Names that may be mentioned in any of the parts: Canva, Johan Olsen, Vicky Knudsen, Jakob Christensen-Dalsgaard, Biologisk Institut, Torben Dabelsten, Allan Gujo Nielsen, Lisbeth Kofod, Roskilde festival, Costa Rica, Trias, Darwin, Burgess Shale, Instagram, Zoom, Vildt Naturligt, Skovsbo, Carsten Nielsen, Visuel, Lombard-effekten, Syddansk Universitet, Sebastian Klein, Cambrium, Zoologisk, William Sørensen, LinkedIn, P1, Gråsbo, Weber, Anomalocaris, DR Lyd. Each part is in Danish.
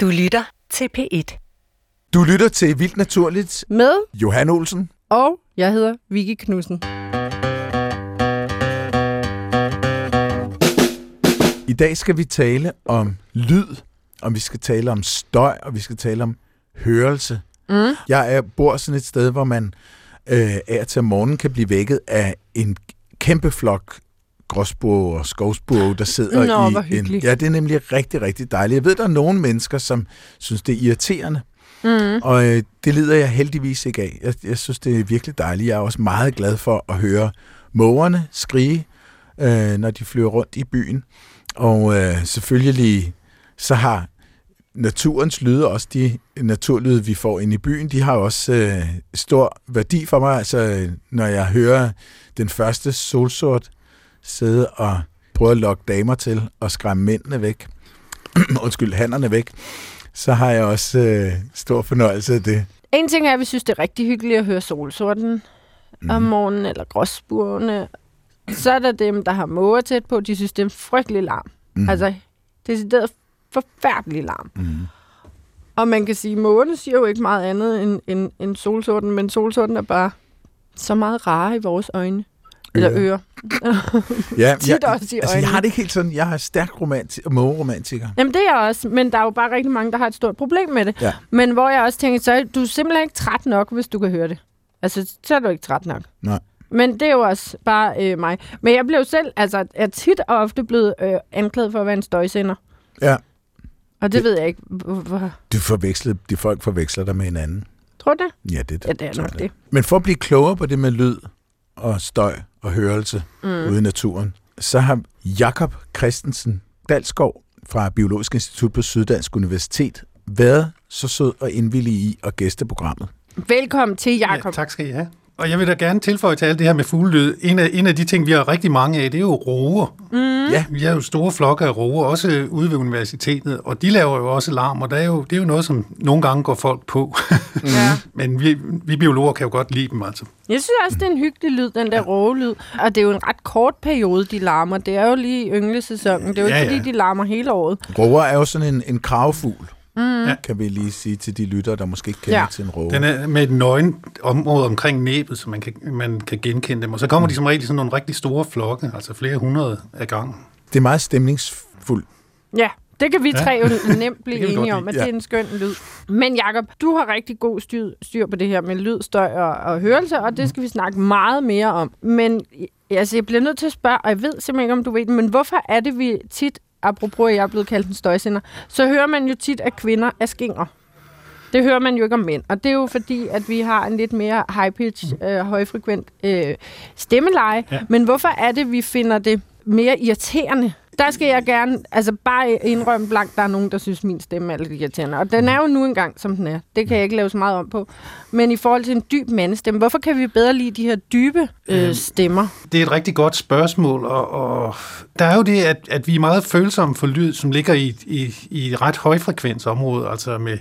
Du lytter til P1. Du lytter til Vildt Naturligt med Johan Olsen. Og jeg hedder Vicky Knudsen. I dag skal vi tale om lyd, og vi skal tale om støj, og vi skal tale om hørelse. Mm. Jeg bor sådan et sted, hvor man af til morgenen kan blive vækket af en kæmpe flok Gråsbo og Skovsbo, der sidder Ja, det er nemlig rigtig, rigtig dejligt. Jeg ved, der er nogle mennesker, som synes, det er irriterende. Mm. Og det lider jeg heldigvis ikke af. Jeg synes, det er virkelig dejligt. Jeg er også meget glad for at høre mågerne skrige, når de flyver rundt i byen. Og selvfølgelig så har naturens lyde, også de naturlyde, vi får ind i byen, de har også stor værdi for mig. Altså, når jeg hører den første solsort sidde og prøve at lokke damer til og skræmme mændene væk, hannerne væk, så har jeg også stor fornøjelse af det. En ting er, at vi synes, det er rigtig hyggeligt at høre solsorten om morgenen, eller gråsburene. Så er der dem, der har måger tæt på, de synes, det er en frygtelig larm. Mm. Altså, decideret forfærdelig larm. Mm. Og man kan sige, at mågerne siger jo ikke meget andet end solsorten, men solsorten er bare så meget rare i vores øjne. Eller ører. Ja, jeg har det ikke helt sådan. Jeg er stærk mågeromantiker. Jamen det er jeg også, men der er jo bare rigtig mange, der har et stort problem med det. Ja. Men hvor jeg også tænker, så du er simpelthen ikke træt nok, hvis du kan høre det. Altså, så er du ikke træt nok. Nej. Men det er jo også bare mig. Men jeg blev selv, altså er tit og ofte blevet anklaget for at være en støjsender. Ja. Og det ved jeg ikke. De folk forveksler dig med hinanden. Tror du det? Ja, det er det. Ja, det er nok det. Men for at blive klogere på det med lyd og støj og hørelse ude i naturen, så har Jakob Christensen-Dalsgaard fra Biologisk Institut på Syddansk Universitet været så sød og indvillig i at gæste programmet. Velkommen til, Jakob. Ja, tak skal I have. Og jeg vil da gerne tilføje til alt det her med fuglelyd. En af de ting, vi har rigtig mange af, det er jo råger. Mm. Ja. Vi har jo store flokke af råger, også ude ved universitetet, og de laver jo også larm, og det er jo noget, som nogle gange går folk på. Mm. Men vi biologer kan jo godt lide dem, altså. Jeg synes også, det er en hyggelig lyd, den der rågelyd. Og det er jo en ret kort periode, de larmer. Det er jo lige ynglesæsonen. Det er jo ikke, fordi de larmer hele året. Råger er jo sådan en kravfugl. Mm. Kan vi lige sige til de lyttere, der måske ikke kender til en råge. Den er med et nøgent område omkring næbet, så man kan genkende dem. Og så kommer de som regel i sådan nogle rigtig store flokke, altså flere hundrede ad gangen. Det er meget stemningsfuldt. Ja, det kan vi tre jo nemt blive enige om, at det er en skøn lyd. Men Jakob, du har rigtig god styr på det her med lyd, støj og hørelse, og det skal vi snakke meget mere om. Men altså, jeg bliver nødt til at spørge, og jeg ved simpelthen ikke, om du ved det, men hvorfor er det, vi tit... Apropos, jeg er blevet kaldt en støjsender, så hører man jo tit, at kvinder er skinger. Det hører man jo ikke om mænd. Og det er jo fordi, at vi har en lidt mere high-pitch, højfrekvent stemmeleje. Ja. Men hvorfor er det, vi finder det mere irriterende? Der skal jeg gerne bare indrømme blankt, der er nogen, der synes, min stemme er lidt irriterende. Og den er jo nu engang, som den er. Det kan jeg ikke lave så meget om på. Men i forhold til en dyb mandestemme, hvorfor kan vi bedre lide de her dybe stemmer? Det er et rigtig godt spørgsmål, og der er jo det, at vi er meget følsomme for lyd, som ligger i ret højfrekvensområde, altså med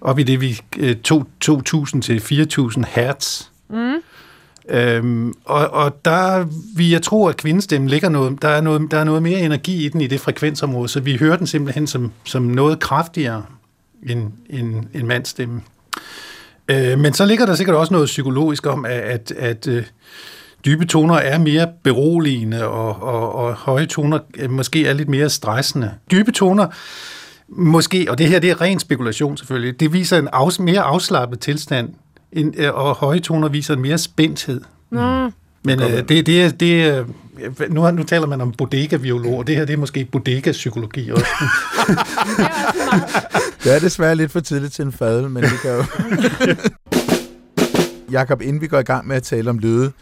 op i det, vi 2.000 til 4.000 hertz. Mm. Og der, jeg tror, at kvindestemmen ligger noget, der er noget mere energi i den i det frekvensområde, så vi hører den simpelthen som noget kraftigere end mandstemme. Men så ligger der sikkert også noget psykologisk om, at dybe toner er mere beroligende, og høje toner måske er lidt mere stressende. Dybe toner måske, og det her det er ren spekulation selvfølgelig, det viser en mere afslappet tilstand, og høje toner viser en mere spændthed. Nå. Men nu taler man om bodega-viologer. Det her det er måske bodega-psykologi også. Det er desværre lidt for tidligt til en fadel, men det kan jo... Jakob, inden vi går i gang med at tale om lyde,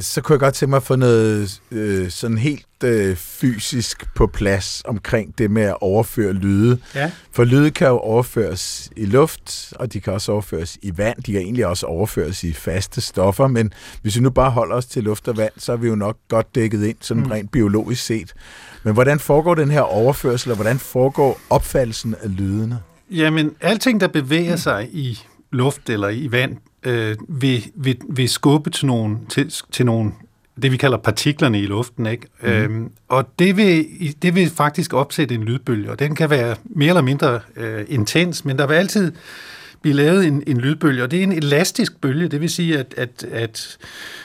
så kunne jeg godt tænke mig at få noget sådan helt fysisk på plads omkring det med at overføre lyde. Ja. For lyde kan jo overføres i luft, og de kan også overføres i vand. De kan egentlig også overføres i faste stoffer, men hvis vi nu bare holder os til luft og vand, så er vi jo nok godt dækket ind, sådan rent biologisk set. Men hvordan foregår den her overførsel, og hvordan foregår opfattelsen af lydene? Jamen, alting, der bevæger sig i luft eller i vand, vil skubbe til nogle det vi kalder partiklerne i luften, ikke? Mm. Og det vil faktisk opsætte en lydbølge, og den kan være mere eller mindre intens, men der vil altid blive lavet en lydbølge, og det er en elastisk bølge, det vil sige, at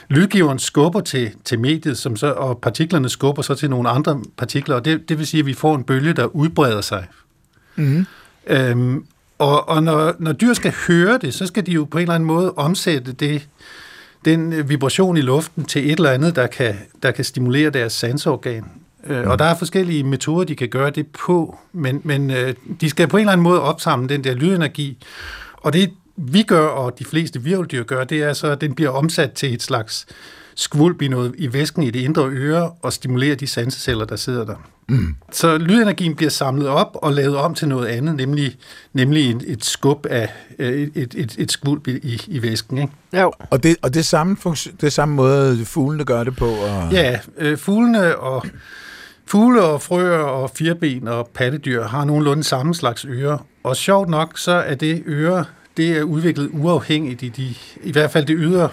lydgiveren skubber til mediet, som så, og partiklerne skubber så til nogle andre partikler, og det vil sige, at vi får en bølge, der udbreder sig. Mm. Og når dyr skal høre det, så skal de jo på en eller anden måde omsætte den vibration i luften til et eller andet, der kan stimulere deres sanseorgan. Og der er forskellige metoder, de kan gøre det på, men de skal på en eller anden måde opsamle den der lydenergi. Og det vi gør, og de fleste hvirveldyr gør, det er så, at den bliver omsat til et slags skvulp i væsken i det indre øre og stimulerer de sanseceller, der sidder der. Mm. Så lydenergien bliver samlet op og lavet om til noget andet, nemlig et skub af et skvulp i væsken. Ikke? Ja. Og det samme måde fuglene gør det på? Og... Ja, fugle og frøer og firben og pattedyr har nogenlunde samme slags ører. Og sjovt nok, så er det ører, det er udviklet uafhængigt i hvert fald det ydre,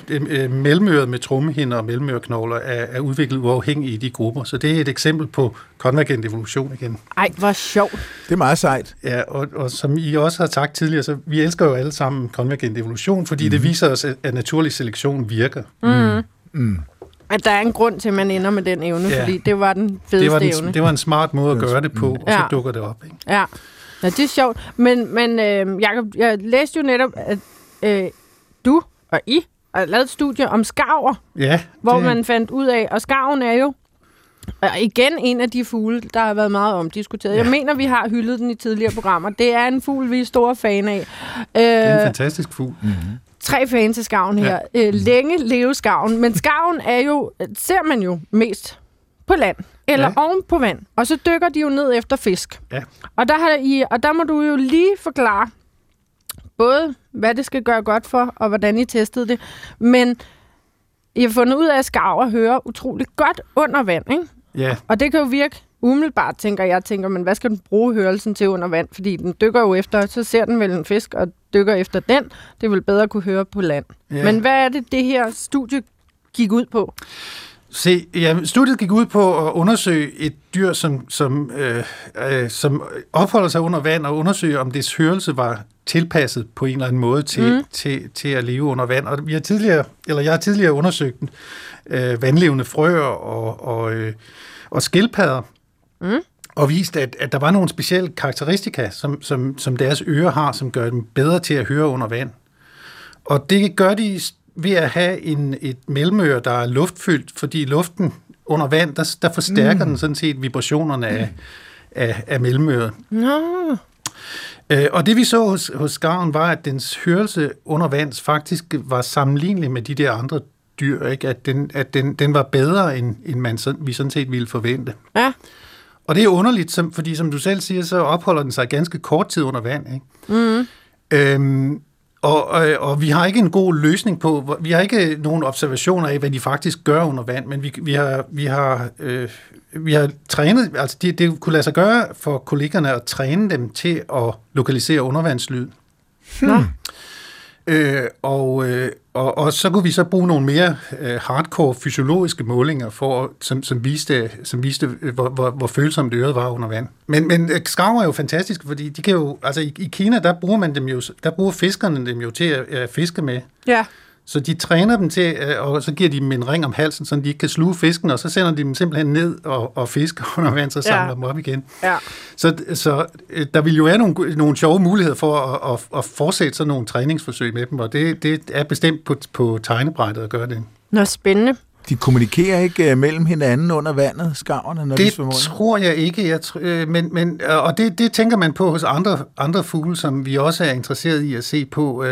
mellemøret med trommehinder og mellemøreknogler er udviklet uafhængigt i de grupper. Så det er et eksempel på konvergent evolution igen. Ej, hvor sjovt. Det er meget sejt. Ja, og som I også har sagt tidligere, så vi elsker jo alle sammen konvergent evolution, fordi det viser os, at naturlig selektion virker. Mm. Mm. At der er en grund til, at man ender med den evne, fordi det var den fedeste evne. Det var en smart måde at gøre det på, og så dukker det op, ikke? Ja. Ja, det er sjovt, men Jakob, jeg læste jo netop, at du og I har lavet et studie om skarver, hvor man fandt ud af, og skarven er jo igen en af de fugle, der har været meget omdiskuteret. Ja. Jeg mener, vi har hyldet den i tidligere programmer. Det er en fugl, vi er store fan af. Det er en fantastisk fugl. Mm-hmm. 3 fans til skarven her. Ja. Længe leve skarven, men skarven er jo, ser man jo mest på land. Eller oven på vand. Og så dykker de jo ned efter fisk. Ja. Og der må du jo lige forklare, både hvad det skal gøre godt for, og hvordan I testede det. Men I har fundet ud af, at skarver hører utroligt godt under vand, ikke? Ja. Og det kan jo virke umiddelbart, tænker jeg, men hvad skal den bruge hørelsen til under vand? Fordi den dykker jo efter, så ser den vel en fisk og dykker efter den. Det vil bedre kunne høre på land. Ja. Men hvad er det her studie gik ud på? Se, studiet gik ud på at undersøge et dyr, som opholder sig under vand, og undersøge, om dets hørelse var tilpasset på en eller anden måde til at leve under vand. Og jeg har tidligere undersøgt vandlevende frøer og skildpadder, og vist, at der var nogle specielle karakteristika, som deres ører har, som gør dem bedre til at høre under vand. Og det gør de ved at have et mellemøre, der er luftfyldt, fordi luften under vand, der forstærker den sådan set vibrationerne af mellemøret. No. Og det vi så hos skarven var, at dens hørelse under vand faktisk var sammenlignelig med de der andre dyr, ikke? At den var bedre, end vi sådan set ville forvente. Ja. Og det er underligt, fordi som du selv siger, så opholder den sig ganske kort tid under vand. Ikke? Mm. Og vi har ikke en god løsning på, vi har ikke nogen observationer af, hvad de faktisk gør under vand, men vi har trænet, altså det kunne lade sig gøre for kollegerne at træne dem til at lokalisere undervandslyd. Og så kunne vi så bruge nogle mere hardcore fysiologiske målinger, som viste hvor følsomt øret var under vand. Men skarver er jo fantastiske, fordi de kan jo, altså i Kina, der bruger fiskerne dem jo til at fiske med. Ja. Så de træner dem til, og så giver de dem en ring om halsen, så de ikke kan sluge fisken, og så sender de dem simpelthen ned og fisker under vand, så samler dem op igen. Ja. Så der vil jo være nogle sjove muligheder for at fortsætte sådan nogle træningsforsøg med dem, og det er bestemt på tegnebrættet at gøre det. Nå, spændende. De kommunikerer ikke mellem hinanden under vandet, skarverne, når de svømmer under? Det tror jeg ikke, men det tænker man på hos andre fugle, som vi også er interesseret i at se på,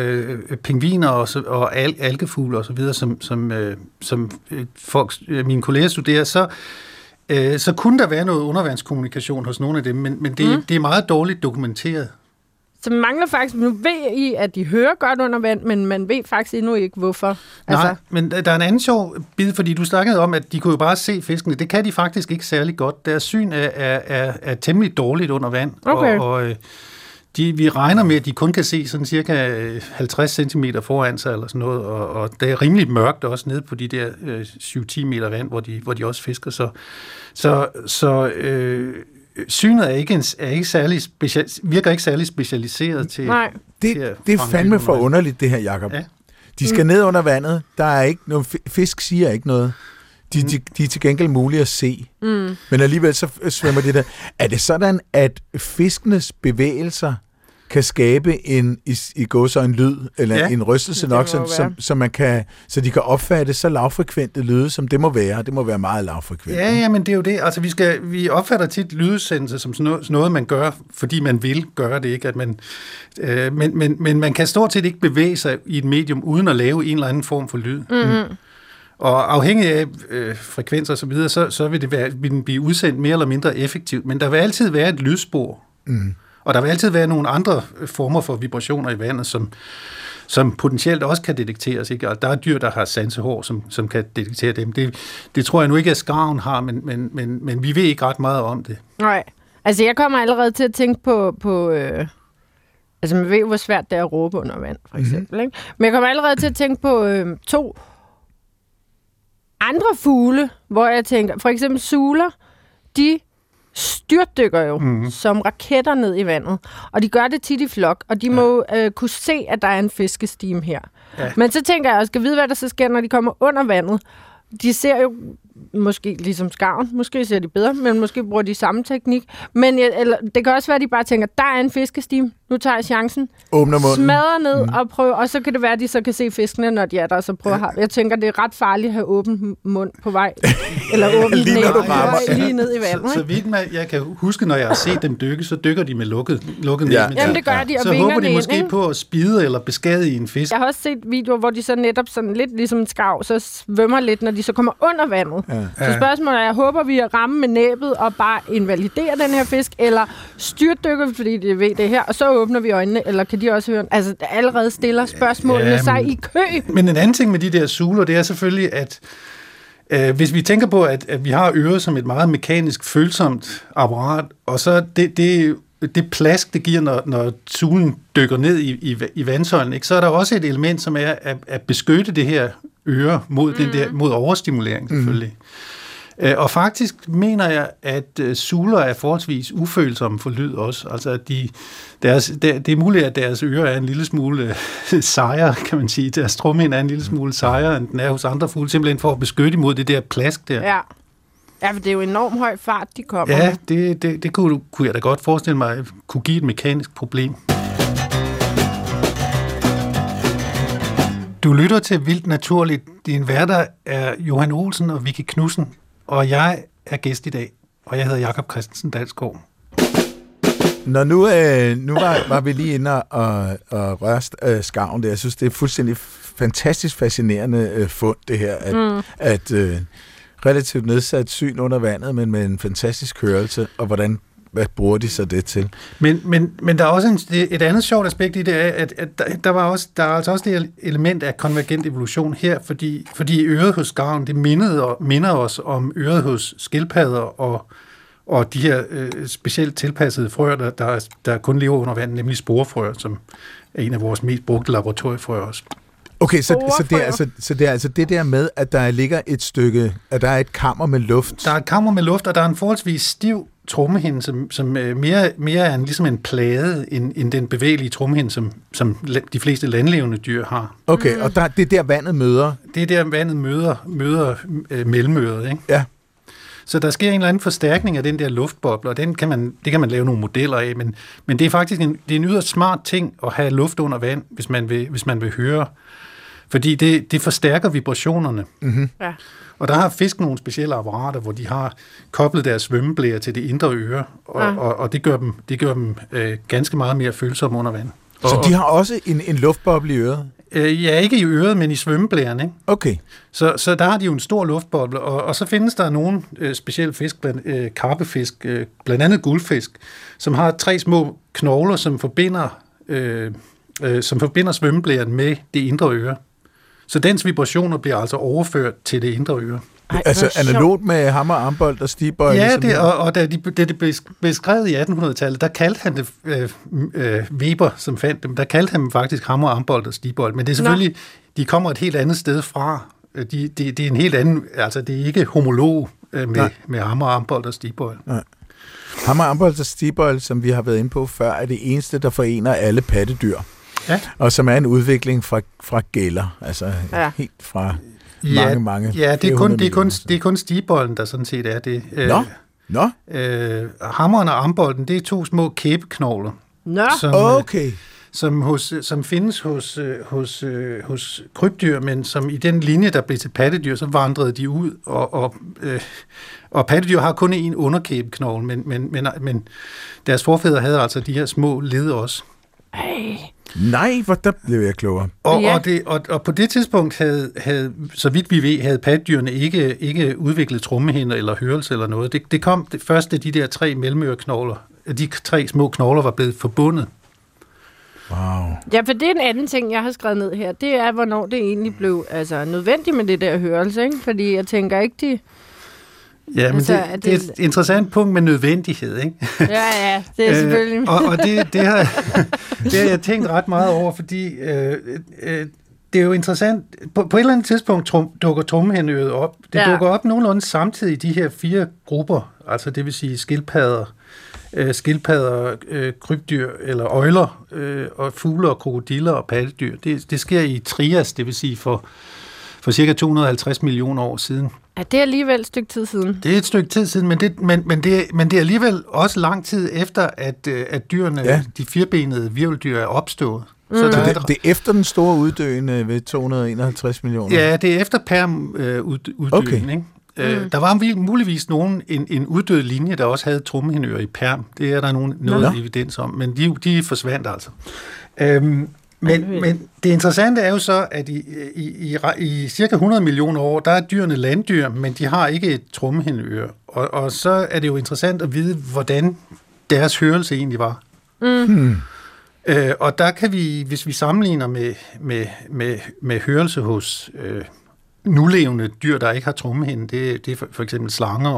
pingviner og algefugle og så videre, som folk, mine kolleger studerer, så kunne der være noget undervandskommunikation hos nogle af dem, men det er meget dårligt dokumenteret. Så man mangler faktisk, nu ved I, at de hører godt under vand, men man ved faktisk endnu ikke, hvorfor. Altså. Nej, men der er en anden sjov bid, fordi du snakkede om, at de kunne jo bare se fiskene. Det kan de faktisk ikke særlig godt. Deres syn er temmelig dårligt under vand. Okay. Og Vi regner med, at de kun kan se sådan cirka 50 cm foran sig eller sådan noget, og det er rimeligt mørkt også nede på de der 7-10 meter vand, hvor de også fisker. Så synet er ikke særlig virker ikke særlig specialiseret til... Nej, det er fandme for underligt, det her, Jakob. Ja. De skal ned under vandet, der er ikke nogen... Fisk siger ikke noget. De er til gengæld mulige at se. Mm. Men alligevel så svømmer det der. Er det sådan, at fiskenes bevægelser kan skabe en lyd, eller en rystelse nok, så de kan opfatte så lavfrekvente lyde, som det må være. Det må være meget lavfrekvent. Ja, men det er jo det. Altså, vi opfatter tit lydudsendelse som sådan noget, man gør, fordi man vil gøre det, ikke? At man, men man kan stort set ikke bevæge sig i et medium, uden at lave en eller anden form for lyd. Mm. Og afhængig af frekvenser og så videre, så vil den blive udsendt mere eller mindre effektivt. Men der vil altid være et lydspor. Mm. Og der vil altid være nogle andre former for vibrationer i vandet, som potentielt også kan detekteres. Ikke? Og der er dyr, der har sansehår, som kan detektere dem. Det tror jeg nu ikke, at skarven har, men vi ved ikke ret meget om det. Nej. Altså, jeg kommer allerede til at tænke på altså, man ved jo, hvor svært det er at råbe under vand, for eksempel. Mm. Ikke? Men jeg kommer allerede til at tænke på to andre fugle, hvor jeg tænker, for eksempel sugler, de styrtdykker jo som raketter ned i vandet, og de gør det tit i flok, og de må kunne se, at der er en fiskestime her. Ja. Men så tænker jeg, at jeg skal vide, hvad der så sker, når de kommer under vandet. De ser jo måske ligesom skarven, måske ser de bedre, men måske bruger de samme teknik. Men det kan også være, at de bare tænker, der er en fiskestime, nu tager jeg chancen, åbner munden, smadrer ned og prøver, og så kan det være, at de så kan se fiskene, når de er der, og så prøver at have. Jeg tænker, det er ret farligt at have åben mund på vej, eller åben næb lige ned i vandet. Så vidt jeg kan huske, når jeg har set dem dykke, så dykker de med lukket næb. Jamen det gør de, og så håber de måske ind, på at spide eller beskadige en fisk. Jeg har også set videoer, hvor de så netop sådan lidt ligesom en skarv, så svømmer lidt, når de så kommer under vandet. Ja. Så spørgsmålet er, jeg håber vi at ramme med næbet og bare invalidere den her fisk, eller styrtdykker vi, fordi de ved det her, og så åbner vi øjnene, eller kan de også høre? Altså, allerede stiller spørgsmålene sig i kø. Men en anden ting med de der sugler, det er selvfølgelig, at hvis vi tænker på, at vi har øret som et meget mekanisk, følsomt apparat, og så det plask, det giver, når suglen dykker ned i vandsøjlen, ikke? Så er der også et element, som er at beskytte det her øre mod den der mod overstimulering selvfølgelig. Og faktisk mener jeg, at sugler er forholdsvis ufølsomme for lyd også. Altså at det er muligt, at deres ører er en lille smule sejere, kan man sige. Deres trommehinder er en lille smule sejere, end den er hos andre fugle, simpelthen for at beskytte imod det der plask der. Ja. Ja, for det er jo enormt høj fart, de kommer. Ja, det kunne jeg da godt forestille mig, kunne give et mekanisk problem. Du lytter til Vildt Naturligt. Din værter er Johan Olsen og Vicky Knudsen, og jeg er gæst i dag, og jeg hedder Jakob Christensen-Dalsgaard. Nå, nu var vi lige inde og rørst skarven der. Jeg synes, det er fuldstændig fantastisk fascinerende fund, det her, at relativt nedsat syn under vandet, men med en fantastisk hørelse, og hvad bruger de så det til? Men der er også et andet sjovt aspekt i det, at der er altså også det element af konvergent evolution her, fordi øret hos skarven, det minder os om øret hos skildpadder og de her specielt tilpassede frøer, der kun lever under vand, nemlig sporefrøer, som er en af vores mest brugte laboratoriefrøer også. Okay, så det er altså det der med, at der ligger et stykke, at der er et kammer med luft. Der er et kammer med luft, og der er en forholdsvis stiv trommehinde, som mere er ligesom en plade, end den bevægelige trommehinde, som de fleste landlevende dyr har. Okay, og det er der vandet møder mellemøret, ikke? Ja. Så der sker en eller anden forstærkning af den der luftboble, og det kan man lave nogle modeller af, men det er faktisk det er en yderst smart ting at have luft under vand, hvis man vil høre. Fordi det forstærker vibrationerne. Mm-hmm. Ja. Og der har fisk nogle specielle apparater, hvor de har koblet deres svømmeblære til det indre øre, og det gør dem ganske meget mere følsomme under vand. Så de har også en luftboble i øret? Ja, ikke i øret, men i svømmeblæren, ikke? Okay. Så der har de jo en stor luftboble, og så findes der nogle specielle fisk, karpefisk, blandt andet guldfisk, som har 3 små knogler, som forbinder svømmeblæren med det indre øre. Så dens vibrationer bliver altså overført til det indre øre. Ej, altså analogt med hammer, armbold og stigbøj. Ja, ligesom det, og da det blev beskrevet i 1800-tallet, der kaldte han det, Weber, som fandt dem, der kaldte han dem faktisk hammer, armbold og stigbøj. Men det er selvfølgelig, de kommer et helt andet sted fra. Det er en helt anden, altså det er ikke homolog med hammer, armbold og stigbøj. Nej. Hammer, armbold og stigbøj, som vi har været inde på før, er det eneste, der forener alle pattedyr. Ja. Og som er en udvikling fra gæller, altså helt fra... Mange. Ja, det er kun stigebolden, der sådan set er det. Hammeren og armbolden, det er to små kæbeknogler. Som findes hos krybdyr, men som i den linje, der blev til pattedyr, så vandrede de ud, og pattedyr har kun én underkæbeknogle, men deres forfædre havde altså de her små led også. Ej. Nej, hvor der blev jeg klogere. Og på det tidspunkt havde, så vidt vi ved, havde paddyrene ikke udviklet trommehinder eller hørelse eller noget. Det kom først, da de der tre mellemøreknogler, de tre små knogler var blevet forbundet. Wow. Ja, for det er en anden ting, jeg har skrevet ned her. Det er, hvornår det egentlig blev nødvendigt med det der hørelse, ikke? Fordi jeg tænker ikke, de... Ja, men altså, det er et interessant punkt med nødvendighed, ikke? Ja, det er selvfølgelig. Det har jeg tænkt ret meget over, fordi det er jo interessant. På et eller andet tidspunkt dukker trommehindeøret op. Det dukker op nogenlunde samtidig i de her fire grupper, altså det vil sige skildpadder, krybdyr eller øgler, og fugle og krokodiller og pattedyr. Det sker i Trias, det vil sige for cirka 250 millioner år siden. Ja, det er alligevel et stykke tid siden. Det er et stykke tid siden, men det er alligevel også lang tid efter, at dyrene, de firbenede hvirveldyr, er opstået. Mm. Så det er efter den store uddøen ved 251 millioner? Ja, det er efter Perm-uddøen. Ikke? Der var muligvis en uddød linje, der også havde trommehindeører i Perm. Det er der noget evidens om, men de forsvandt altså. Men det interessante er jo så, at i cirka 100 millioner år, der er dyrene landdyr, men de har ikke et trommehindeøre. Og så er det jo interessant at vide, hvordan deres hørelse egentlig var. Mm. Og der kan vi, hvis vi sammenligner med hørelse hos nulevende dyr, der ikke har trommehinde, det er for eksempel slanger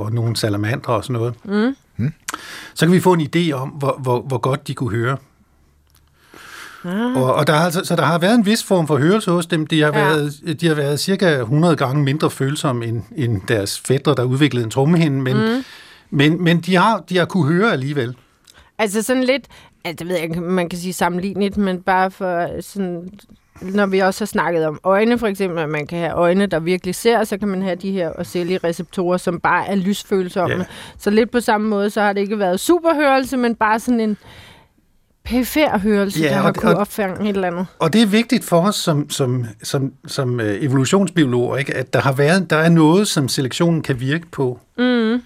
og nogle salamandre og sådan noget, så kan vi få en idé om, hvor godt de kunne høre. Og der har, så der har været en vis form for hørelse hos dem. De har været cirka 100 gange mindre følsomme end deres fætre, der udviklede en trommehinde, men de har kunne høre alligevel. Altså sådan lidt, det ved jeg, man kan sige sammenlignet, men bare for sådan, når vi også har snakket om øjne for eksempel, at man kan have øjne, der virkelig ser, så kan man have de her ocelli-receptorer, som bare er lysfølsomme. Yeah. Så lidt på samme måde, så har det ikke været superhørelse, men bare sådan en perifær hørelse, der har kunnet opfange et eller andet. Og det er vigtigt for os som evolutionsbiologer, ikke? At der er noget, som selektionen kan virke på. Mm.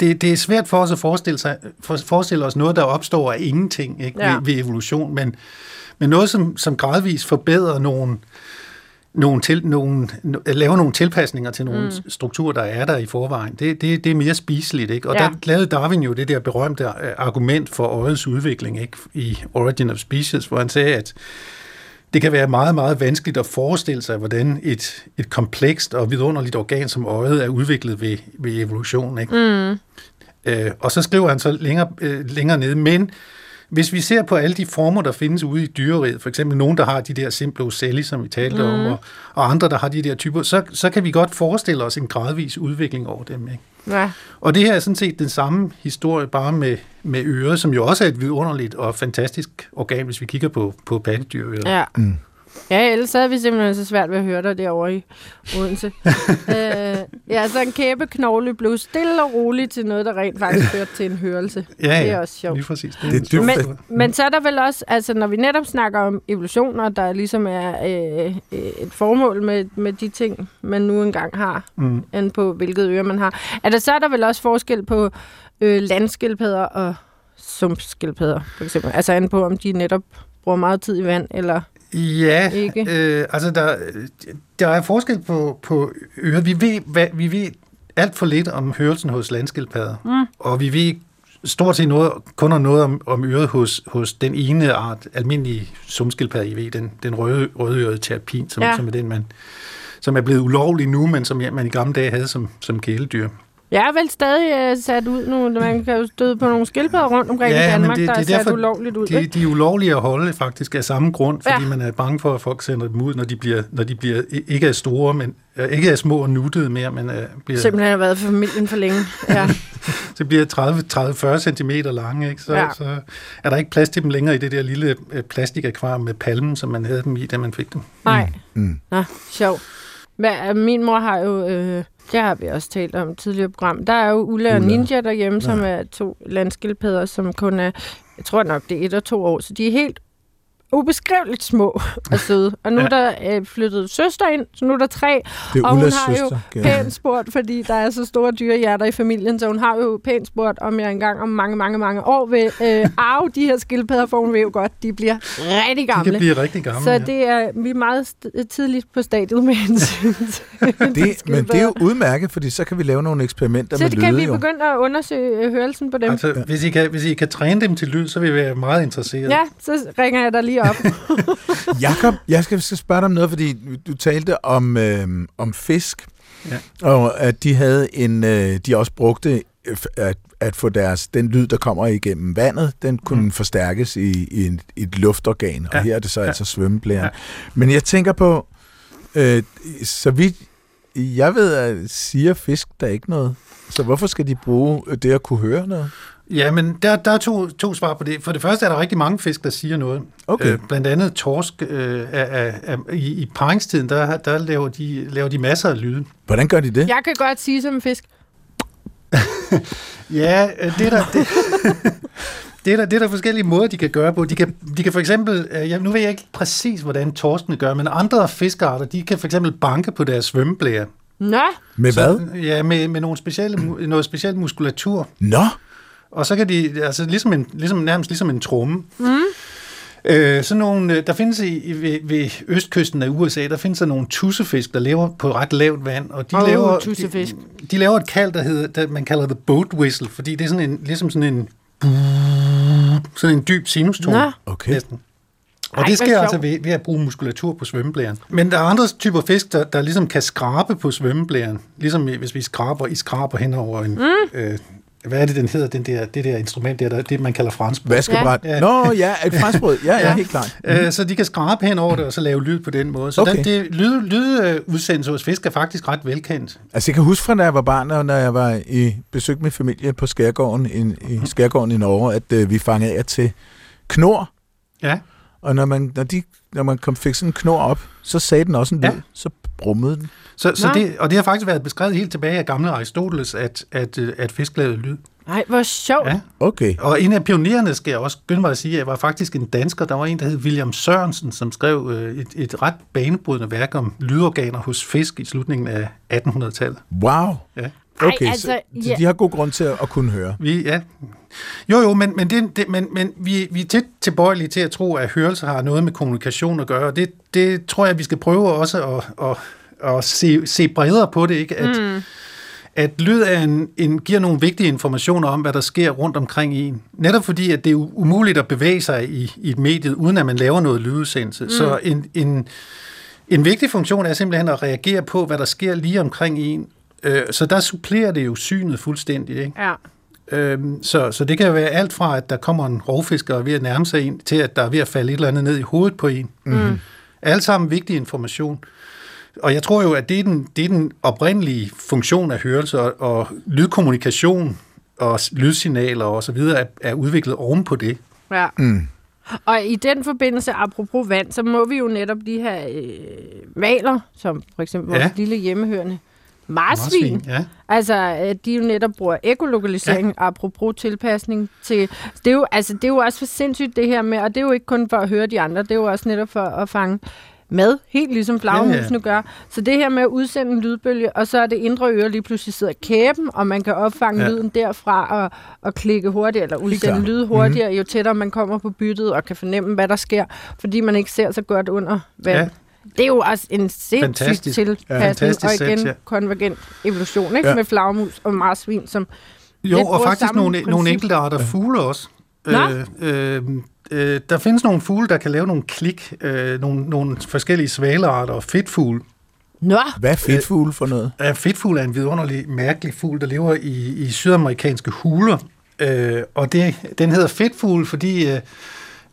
Det er svært for os at forestille os noget, der opstår af ingenting, ikke? Ja. Ved evolution, men noget, som gradvist forbedrer laver nogle tilpasninger til nogle strukturer, der er der i forvejen. Det er mere spiseligt, ikke? Og der lavede Darwin jo det der berømte argument for øjets udvikling, ikke? I Origin of Species, hvor han sagde, at det kan være meget, meget vanskeligt at forestille sig, hvordan et komplekst og vidunderligt organ som øjet er udviklet ved evolution, ikke? Mm. Og så skriver han så længere nede, men hvis vi ser på alle de former, der findes ude i dyreriet, for eksempel nogen, der har de der simple ocelli, som vi talte om, og andre, der har de der typer, så kan vi godt forestille os en gradvis udvikling over dem, ikke? Ja. Og det her er sådan set den samme historie, bare med øret, som jo også er et vidunderligt og fantastisk organ, hvis vi kigger på pattedyrøret. Ja. Mm. Ja, ellers havde vi simpelthen så svært ved at høre dig derovre i Odense. Så en kæbeknogle blev stille og rolig til noget, der rent faktisk førte til en hørelse. Ja, det er også sjovt. Lige præcis. Det er men så er der vel også, altså når vi netop snakker om evolutioner, der ligesom er et formål med de ting, man nu engang har, end på hvilket øre man har. Så er der vel også forskel på landskildpadder og sumpskildpadder, for eksempel. Altså end på, om de netop bruger meget tid i vand, eller... Ja, altså der er forskel på ører. Vi ved alt for lidt om hørelsen hos landskildpadder, og vi ved stort set kun noget om øret hos den ene art, almindelige sumpskildpadder, den røde terapin, som er den, man som er blevet ulovlig nu, men som man i gamle dage havde som kæledyr. Jeg er vel stadig sat ud nu. Man kan jo støde på nogle skildpadder rundt omkring i Danmark, der er sat ulovligt ud. De er ulovlige at holde faktisk af samme grund, fordi man er bange for, at folk sender dem ud, når de bliver ikke er store, men ikke er små og nuttede mere, men bliver... Simpelthen har været for familien for længe. Ja. Så bliver 30-40 centimeter lange, ikke? Så er der ikke plads til dem længere i det der lille plastikakvarium med palmen, som man havde dem i, da man fik dem. Nej. Nå, sjov. Min mor har jo... Det har vi også talt om tidligere program. Der er jo Ulla og Ninja derhjemme, som er to landskildpadder, som kun er, jeg tror nok, det er 1 og 2 år, så de er helt ubeskriveligt små og søde. Og nu er der flyttet søster ind, så nu er der 3. Det er og Ullas hun har søster. Jo pænt spurgt, fordi der er så store dyrehjerter i familien, så hun har jo pænt spurgt, om jeg engang om mange, mange, mange år vil arve de her skildpadder, for hun ved jo godt, de bliver rigtig gamle. De kan blive rigtig gamle, så det er vi meget tidligt på stadiet med hensyn Men det er jo udmærket, fordi så kan vi lave nogle eksperimenter så med lyde. Så kan vi begynde at undersøge hørelsen på dem. Altså, hvis I kan træne dem til lyd, så vil vi være meget interesserede. Ja, så ringer jeg dig lige op. Jakob, jeg skal spørge dig om noget, fordi du talte om fisk, og at de havde de også brugte at få den lyd, der kommer igennem vandet, den kunne forstærkes i et luftorgan, og her er det så altså svømmeblæren. Ja. Men jeg tænker på, jeg ved, at siger fisk der ikke noget, så hvorfor skal de bruge det at kunne høre noget? Ja, men der er to svar på det. For det første er der rigtig mange fisk, der siger noget. Okay. Blandt andet torsk. I paringstiden, der laver de masser af lyde. Hvordan gør de det? Jeg kan godt sige som en fisk. Det er der forskellige måder, de kan gøre på. De kan for eksempel, nu ved jeg ikke præcis, hvordan torskene gør, men andre fiskearter, de kan for eksempel banke på deres svømmeblære. Nå? Med hvad? Ja, med noget speciel muskulatur. Nå? Og så kan de, altså nærmest ligesom en tromme. Sådan nogle, der findes ved østkysten af USA, der findes der nogle tussefisk, der lever på ret lavt vand, og de laver et kald, man kalder the boat whistle, fordi det er sådan en dyb sinustone næsten. Og det sker altså ved at bruge muskulatur på svømmeblæren. Men der er andre typer fisk, der ligesom kan skrabe på svømmeblæren, ligesom hvis vi skraber hen over en... Hvad er det, den hedder, det der instrument, det man kalder franskbrød? Vaskebræt. Ja. Nå ja, et franskbrød. Ja, helt klart. Så de kan skrabe hen over det, og så lave lyd på den måde. Så lydudsendelse hos fisk er faktisk ret velkendt. Altså jeg kan huske fra, da jeg var barn, og når jeg var i besøg med familie på Skærgården i Skærgården i Norge, at vi fangede af til knor. Ja. Og når man fik sådan en knor op, så sagde den også en lyd, så brummede den. Så det, og det har faktisk været beskrevet helt tilbage af gamle Aristoteles, at fisk lavede lyd. Nej, hvor sjovt. Ja. Okay. Og en af pionererne, skal jeg også begynde mig at sige, at jeg var faktisk en dansker. Der var en, der hed William Sørensen, som skrev et ret banebrydende værk om lydorganer hos fisk i slutningen af 1800-tallet. Wow. Ja. Okay, så de har god grund til at kunne høre. Men vi er tit tilbøjelige til at tro, at hørelse har noget med kommunikation at gøre, og det tror jeg, vi skal prøve også at se bredere på det, ikke? At lyd er giver nogle vigtige informationer om, hvad der sker rundt omkring i en. Netop fordi, at det er umuligt at bevæge sig i et medie, uden at man laver noget lydudsendelse. Så en vigtig funktion er simpelthen at reagere på, hvad der sker lige omkring i en. Så der supplerer det jo synet fuldstændigt, ikke? Ja. Så det kan være alt fra, at der kommer en rovfisker og er ved at nærme sig en, til at der er ved at falde et eller andet ned i hovedet på en. Alt sammen vigtig information. Og jeg tror jo, at det er den oprindelige funktion af hørelse og lydkommunikation og lydsignaler og så videre er udviklet ovenpå det. Ja. Og i den forbindelse, apropos vand, så må vi jo netop de her hvaler, som for eksempel vores lille hjemmehørende marsvin. Altså, de jo netop bruger ekolokalisering, apropos tilpasning til... Det er jo også for sindssygt det her med, og det er jo ikke kun for at høre de andre, det er jo også netop for at fange mad, helt ligesom flagermusene gør. Så det her med at udsende en lydbølge, og så er det indre øre lige pludselig sidder kæben, og man kan opfange lyden derfra og klikke hurtigt, eller udsende lyd hurtigere, jo tættere man kommer på byttet og kan fornemme, hvad der sker, fordi man ikke ser så godt under vand. Ja. Det er jo også en sindssygt tilpasning, og igen konvergent evolution, ikke? Med flagermus og marsvin, som... Jo, og faktisk nogle enkelte arter fugle også. Der findes nogle fugle, der kan lave nogle klik, nogle forskellige svalearter og fedtfugle, Nå. Hvad er fedtfugle for noget? Fedtfugle er en vidunderlig, mærkelig fugl, der lever i sydamerikanske huler. Og den hedder fedtfugle, fordi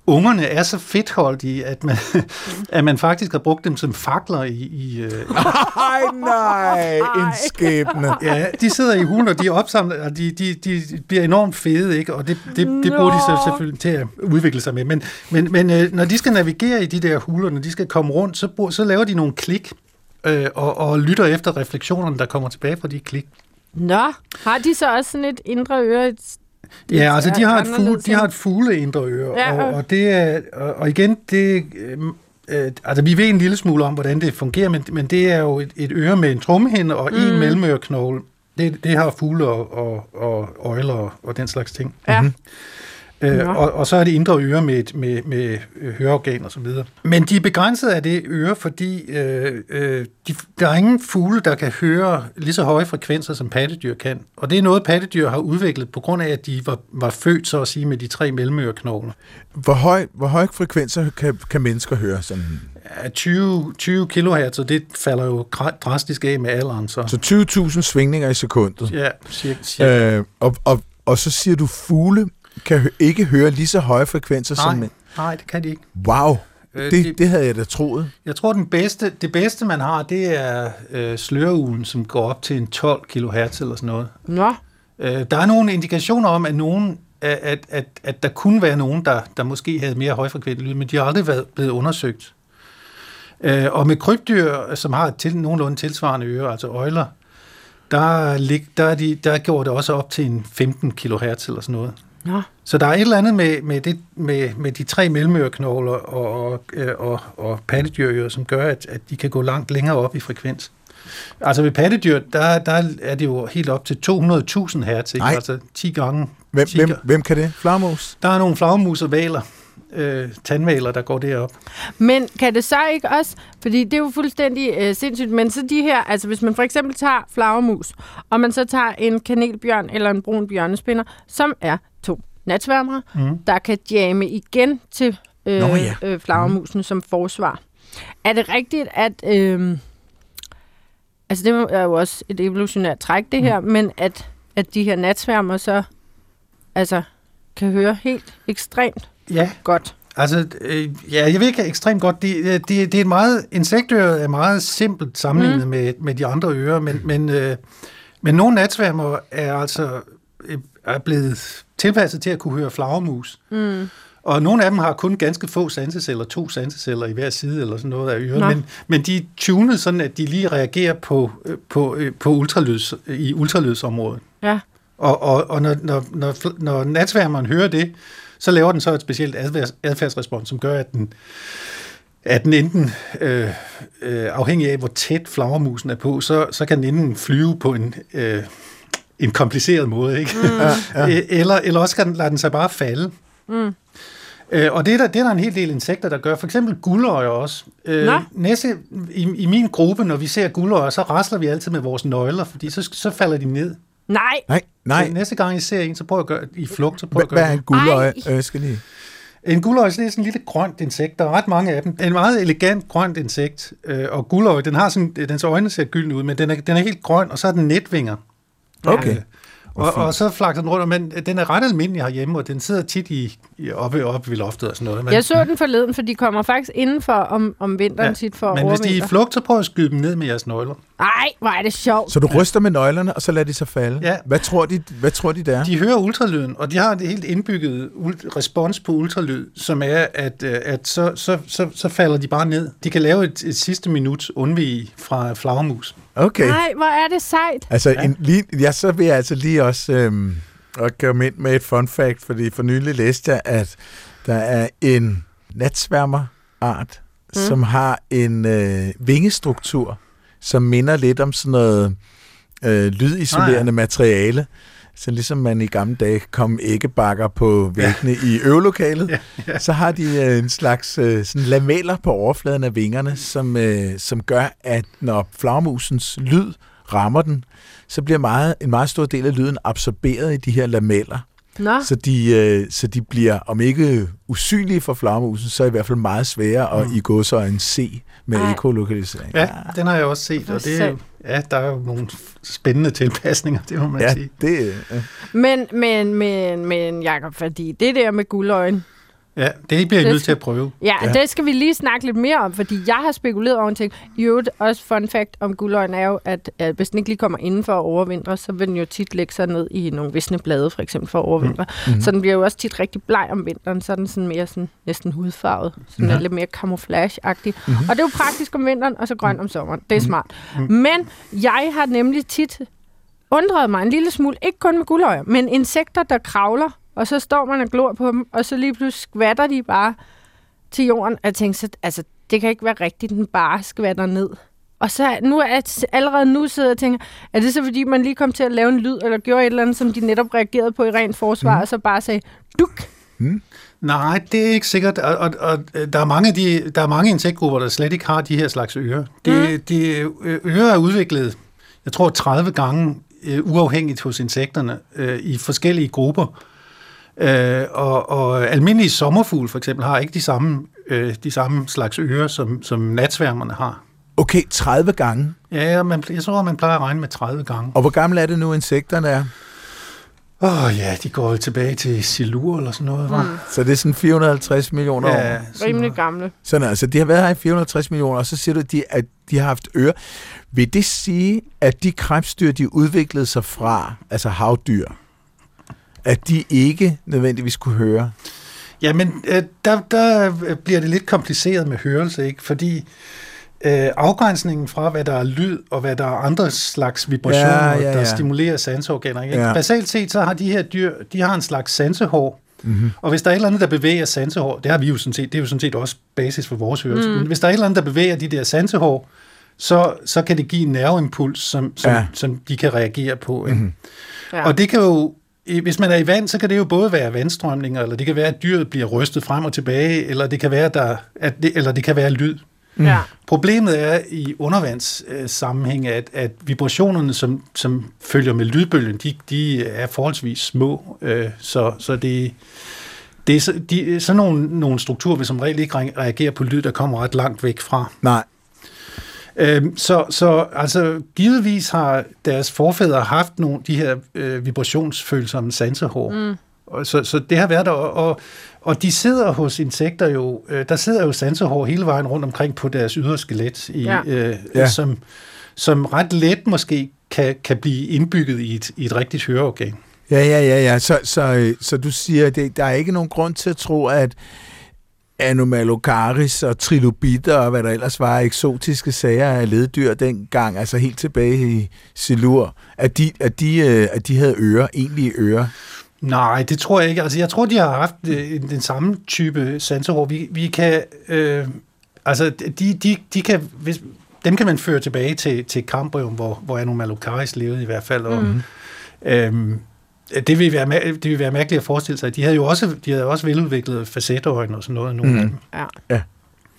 ungerne er så fedtholdige, at man faktisk har brugt dem som fakler i... Nej, en skæbne. Ja, de sidder i hulen, og de er opsamlet, og de bliver enormt fede, ikke? Og det bruger de så selvfølgelig til at udvikle sig med. Men når de skal navigere i de der huler, når de skal komme rundt, så laver de nogle klik, og lytter efter refleksionerne, der kommer tilbage fra de klik. Nå, har de så også sådan et indre øre? Ja, altså de har et fugleindre øre, ja. og det er, og igen, det, altså vi ved en lille smule om, hvordan det fungerer, men det er jo et øre med en tromhinde og en mellemøreknogle. Det har fugle og øjler og den slags ting. Ja. Mm-hmm. Og så er det indre øre med høreorgan og så videre. Men de er begrænset af det øre, fordi der er ingen fugle, der kan høre lige så høje frekvenser, som pattedyr kan. Og det er noget, pattedyr har udviklet på grund af, at de var født, så at sige, med de 3 mellemøreknogler. Hvor høje frekvenser kan mennesker høre? Sådan? 20 kilohertz, det falder jo drastisk af med alderen. Så 20.000 svingninger i sekundet. Ja, cirka. Og så siger du fugle... kan ikke høre lige så høje frekvenser som mænd. Nej, det kan de ikke. Wow, det havde jeg da troet. Jeg tror, det bedste, man har, det er sløreulen, som går op til en 12 kHz eller sådan noget. Nå. Der er nogle indikationer om, at at der kunne være nogen, der måske havde mere højfrekvent lyd, men de har aldrig blevet undersøgt. Og med krybdyr, som har nogenlunde tilsvarende ører, altså øjler, der går det også op til en 15 kHz eller sådan noget. Ja. Så der er et eller andet med de 3 mellemøreknogler og pattedyrører, som gør, at de kan gå langt længere op i frekvens. Altså ved pattedyr, der er det jo helt op til 200.000 hertz, altså 10 gange. Hvem kan det? Flagermus? Der er nogle flagermus og hvaler, tandhvaler, der går derop. Men kan det så ikke også, fordi det er jo fuldstændig sindssygt, men så de her, altså hvis man for eksempel tager flagermus, og man så tager en kanelbjørn eller en brun bjørnespinder, som er natsværmere, der kan jamme igen til flagermusen som forsvar. Er det rigtigt, at... altså, det er jo også et evolutionært træk, det her, men at de her natsværmere så altså, kan høre helt ekstremt godt. Altså, jeg ved ikke ekstremt godt. Det er et meget... Insektøret er meget simpelt sammenlignet med de andre ører, men nogle natsværmere er altså... er blevet tilpasset til at kunne høre flagermus. Mm. Og nogle af dem har kun ganske få sanseceller, 2 sanseceller i hver side, eller sådan noget af øret. Men de er tunet sådan, at de lige reagerer på ultralyds, i ultralydsområdet. Ja. Og når natsværmeren hører det, så laver den så et specielt adfærdsrespons, som gør, at den enten, afhængig af hvor tæt flagermusen er på, så kan den enten flyve på en kompliceret måde, ikke? Eller også lader den sig bare falde. Mm. Og det er der en hel del insekter, der gør. For eksempel guldøjer også. I min gruppe, når vi ser guldøjer, så rasler vi altid med vores nøgler, fordi så falder de ned. Nej. Næste gang I ser en, så prøver jeg at gøre i flugt. Hvad er en guldøje? En guldøje er sådan et lille grønt insekt. Der er ret mange af dem. En meget elegant grønt insekt. Og guldøje, dens øjne ser gyldne ud, men den er helt grøn, og så har den netvinger. Okay. Og så flagter den rundt, og den er ret almindelig herhjemme, og den sidder tit oppe ved loftet og sådan noget. Jeg så den forleden, for de kommer faktisk indenfor om vinteren tit for at overvinter. Men hvis de er i flugt, så prøv at skyde dem ned med jeres nøgler. Ej, hvor er det sjovt. Så du ryster med nøglerne, og så lader de sig falde. Ja. Hvad tror de der? De hører ultralyden, og de har det helt indbygget respons på ultralyd, som er, at så falder de bare ned. De kan lave et sidste minut undvige fra flagermus. Okay. Nej, hvor er det sejt. Altså, så vil jeg altså lige også komme ind med et fun fact, fordi for nylig læste jeg, at der er en natsværmerart, som har en vingestruktur, som minder lidt om sådan noget lydisolerende materiale. Så ligesom man i gamle dage kom æggebakker på væggene i øvelokalet, så har de en slags sådan lameller på overfladen af vingerne, som gør, at når flagermusens lyd rammer den, så bliver en meget stor del af lyden absorberet i de her lameller. Så de bliver, om ikke usynlige for flammemusen, så er i hvert fald meget svære at i gåseøjne se med ekolokalisering. Ja, den har jeg også set, og det er jo, der er jo nogle spændende tilpasninger, det må man sige. Det, ja. Men Jakob, fordi det der med guldøjen, ja, det bliver jeg nødt til at prøve. Ja, det skal vi lige snakke lidt mere om, fordi jeg har spekuleret over en ting. I øvrigt, også fun fact om guldøjen er jo, at hvis den ikke lige kommer indenfor og overvintrer, så vil den jo tit lægge sig ned i nogle visne blade, for eksempel, for at overvintre. Mm-hmm. Så den bliver jo også tit rigtig bleg om vinteren, så er den sådan mere sådan, næsten hudfarvet, sådan lidt mere camouflage-agtig. Mm-hmm. Og det er jo praktisk om vinteren, og så grøn om sommeren. Det er smart. Mm-hmm. Men jeg har nemlig tit undret mig en lille smule, ikke kun med guldøjer, men insekter, der kravler. Og så står man og glor på dem, og så lige pludselig skvatter de bare til jorden. Og jeg tænkte, så, altså, det kan ikke være rigtigt, den bare skvatter ned. Og så allerede nu sidder jeg og tænker, er det så fordi, man lige kom til at lave en lyd, eller gjorde et eller andet, som de netop reagerede på i rent forsvar, og så bare sagde, duk! Mm. Nej, det er ikke sikkert, og der er mange insektgrupper, der slet ikke har de her slags ører. De ører er udviklet, jeg tror, 30 gange uafhængigt hos insekterne i forskellige grupper. Og almindelige sommerfugle for eksempel har ikke de samme slags ører, som natsværmerne har. Okay, 30 gange? Ja, jeg tror, man plejer at regne med 30 gange. Og hvor gamle er det nu, insekterne er? De går jo tilbage til silur eller sådan noget, hva'? Så det er sådan 450 millioner år? Rimelig gamle. Sådan, altså, de har været her i 450 millioner, og så siger du, at de har haft ører. Vil det sige, at de krebsdyr, de udviklede sig fra, altså havdyr, at de ikke nødvendigvis kunne høre? Jamen, der bliver det lidt kompliceret med hørelse, ikke? Fordi afgrænsningen fra, hvad der er lyd, og hvad der er andre slags vibrationer, der stimulerer sanseorganer, ikke? Ja. Basalt set, så har de her dyr, de har en slags sansehår, og hvis der er et eller andet, der bevæger sansehår, det har vi jo sådan set, det er jo sådan set også basis for vores hørelse, men hvis der er et eller andet, der bevæger de der sansehår, så kan det give en nerveimpuls, som de kan reagere på, ikke? Og det kan jo, hvis man er i vand, så kan det jo både være vandstrømninger, eller det kan være, at dyret bliver rystet frem og tilbage, eller det kan være, eller det kan være lyd. Ja. Problemet er i undervandssammenhæng, at vibrationerne, som følger med lydbølgen, de er forholdsvis små, så det er sådan nogle strukturer, vi som regel ikke reagerer på lyd, der kommer ret langt væk fra. Nej. Så altså, givetvis har deres forfædre haft nogle de her vibrationsfølsomme sansehår. Så det har været der, og de sidder hos insekter jo, der sidder jo sansehår hele vejen rundt omkring på deres ydre skelet, som ret let måske kan blive indbygget i et rigtigt høreorgan. Ja. Så du siger, der er ikke nogen grund til at tro, at Anomalocaris og trilobitter og hvad der ellers var eksotiske sager af leddyr dengang, altså helt tilbage i silur, at de havde ører, egentlige ører? Nej, det tror jeg ikke. Altså, jeg tror, de har haft den samme type sanserhår. Vi kan... de kan... Dem kan man føre tilbage til Cambrium, hvor Anomalocaris levede i hvert fald. Det vil være mærkeligt at forestille sig. De havde også veludviklede facetøjne og sådan noget. Nogle af dem. Ja.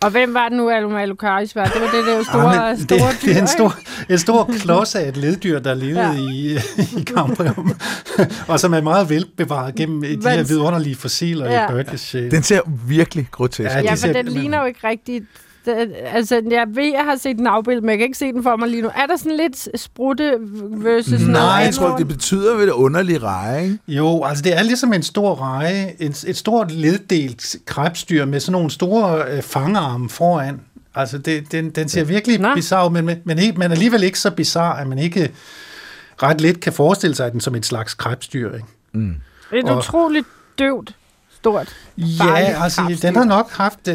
Og hvem var det nu, Anomalocaris var? Det var det der store dyr, det er en stor klods af et leddyr, der levede i Cambrium, og som er meget velbevaret gennem de her vidunderlige fossiler i Burgess Shale. Den ser virkelig grotesk. Den ligner jo ikke rigtigt. Altså, jeg har set en afbild, men jeg kan ikke se den for mig lige nu. Er der sådan lidt sprutte versus... Nej, noget jeg tror, det betyder ved det underlige reje, ikke? Jo, altså det er ligesom en stor reje, et stort leddelt krebsdyr med sådan nogle store fangarme foran. Altså, den ser virkelig bizarre, men alligevel ikke så bizarre, at man ikke ret let kan forestille sig den som et slags krebsdyr, ikke? Et utroligt døvt. Stort. Ja, altså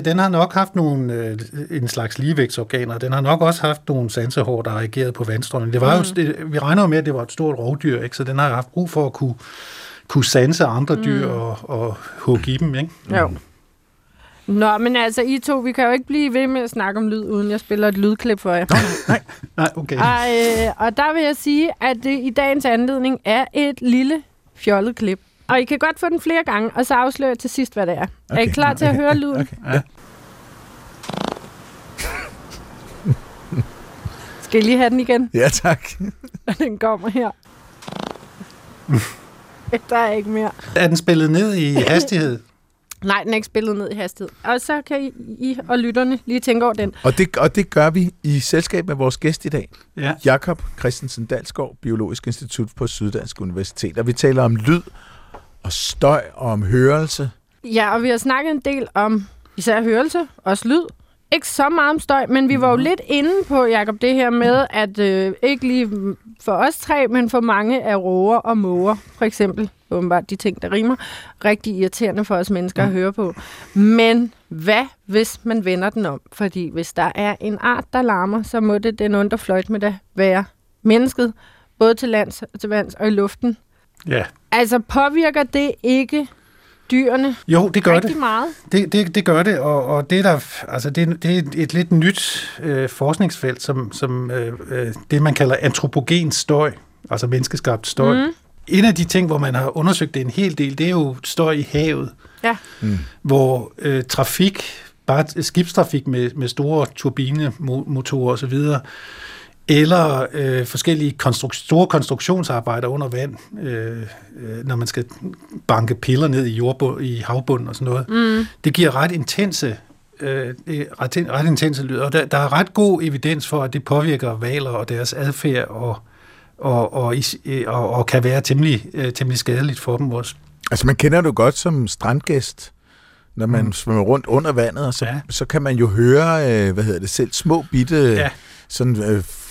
den har nok haft nogle, en slags ligevægtsorganer. Den har nok også haft nogle sansehår, der reagerede på vandstrømmen. Det var vi regner med, at det var et stort rovdyr, ikke? Så den har haft brug for at kunne sanse andre dyr og hugge i dem, ikke? Jo. Nå, men altså, I to, vi kan jo ikke blive ved med at snakke om lyd, uden jeg spiller et lydklip for jer. Nej, okay. Og der vil jeg sige, at det i dagens anledning er et lille fjollet klip. Og I kan godt få den flere gange, og så afslører jeg til sidst, hvad det er. Okay. Er I klar til at høre lyden? Okay. Ja. Skal I lige have den igen? Ja, tak. Den kommer her. Der er ikke mere. Er den spillet ned i hastighed? Nej, den er ikke spillet ned i hastighed. Og så kan I og lytterne lige tænke over den. Og det gør vi i selskab med vores gæst i dag, ja. Jakob Christensen-Dalsgaard, Biologisk Institut på Syddansk Universitet. Og vi taler om lyd og støj og om hørelse. Ja, og vi har snakket en del om især hørelse, også lyd. Ikke så meget om støj, men vi var jo lidt inde på, Jakob, det her med, at ikke lige for os tre, men for mange er råger og måger, for eksempel. Åbenbart de ting, der rimer. Rigtig irriterende for os mennesker at høre på. Men hvad, hvis man vender den om? Fordi hvis der er en art, der larmer, så må det den underfløjt med det være mennesket, både til lands, til vands og i luften. Ja. Altså påvirker det ikke dyrene? Jo, det gør det. Meget. Det gør det, og det er der, altså det er et lidt nyt forskningsfelt, som det man kalder antropogen støj, altså menneskeskabt støj. Mm. En af de ting, hvor man har undersøgt det en hel del, det er jo støj i havet, ja. Hvor trafik, bare skibstrafik med store turbinemotorer og så videre, eller forskellige store konstruktionsarbejder under vand, når man skal banke piller ned i havbunden og sådan noget. Mm. Det giver ret intense lyd, og der er ret god evidens for, at det påvirker hvaler og deres adfærd og kan være temmelig skadeligt for dem også. Altså man kender det jo godt som strandgæst, når man svømmer rundt under vandet, og så kan man jo høre, selv små bitte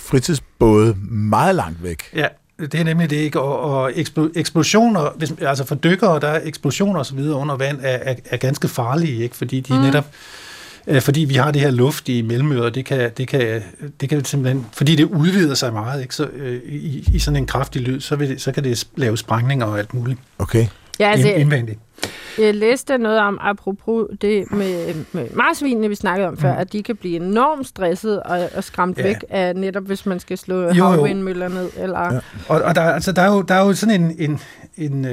fritidsbåde meget langt væk. Ja, det er nemlig det, ikke? Og eksplosioner, altså for dykkere, der er eksplosioner og så videre under vand, er ganske farlige, ikke? Fordi de netop... Fordi vi har det her luft i mellemøret, det kan simpelthen, fordi det udvider sig meget, ikke? Så, i sådan en kraftig lyd, så kan det lave sprængninger og alt muligt. Okay. Ja, altså, indvendigt. Jeg læste noget om, apropos det med marsvinene, vi snakkede om før, at de kan blive enormt stresset og skræmt væk af netop, hvis man skal slå havvindmøller ned. Eller... Ja. Og der er jo sådan en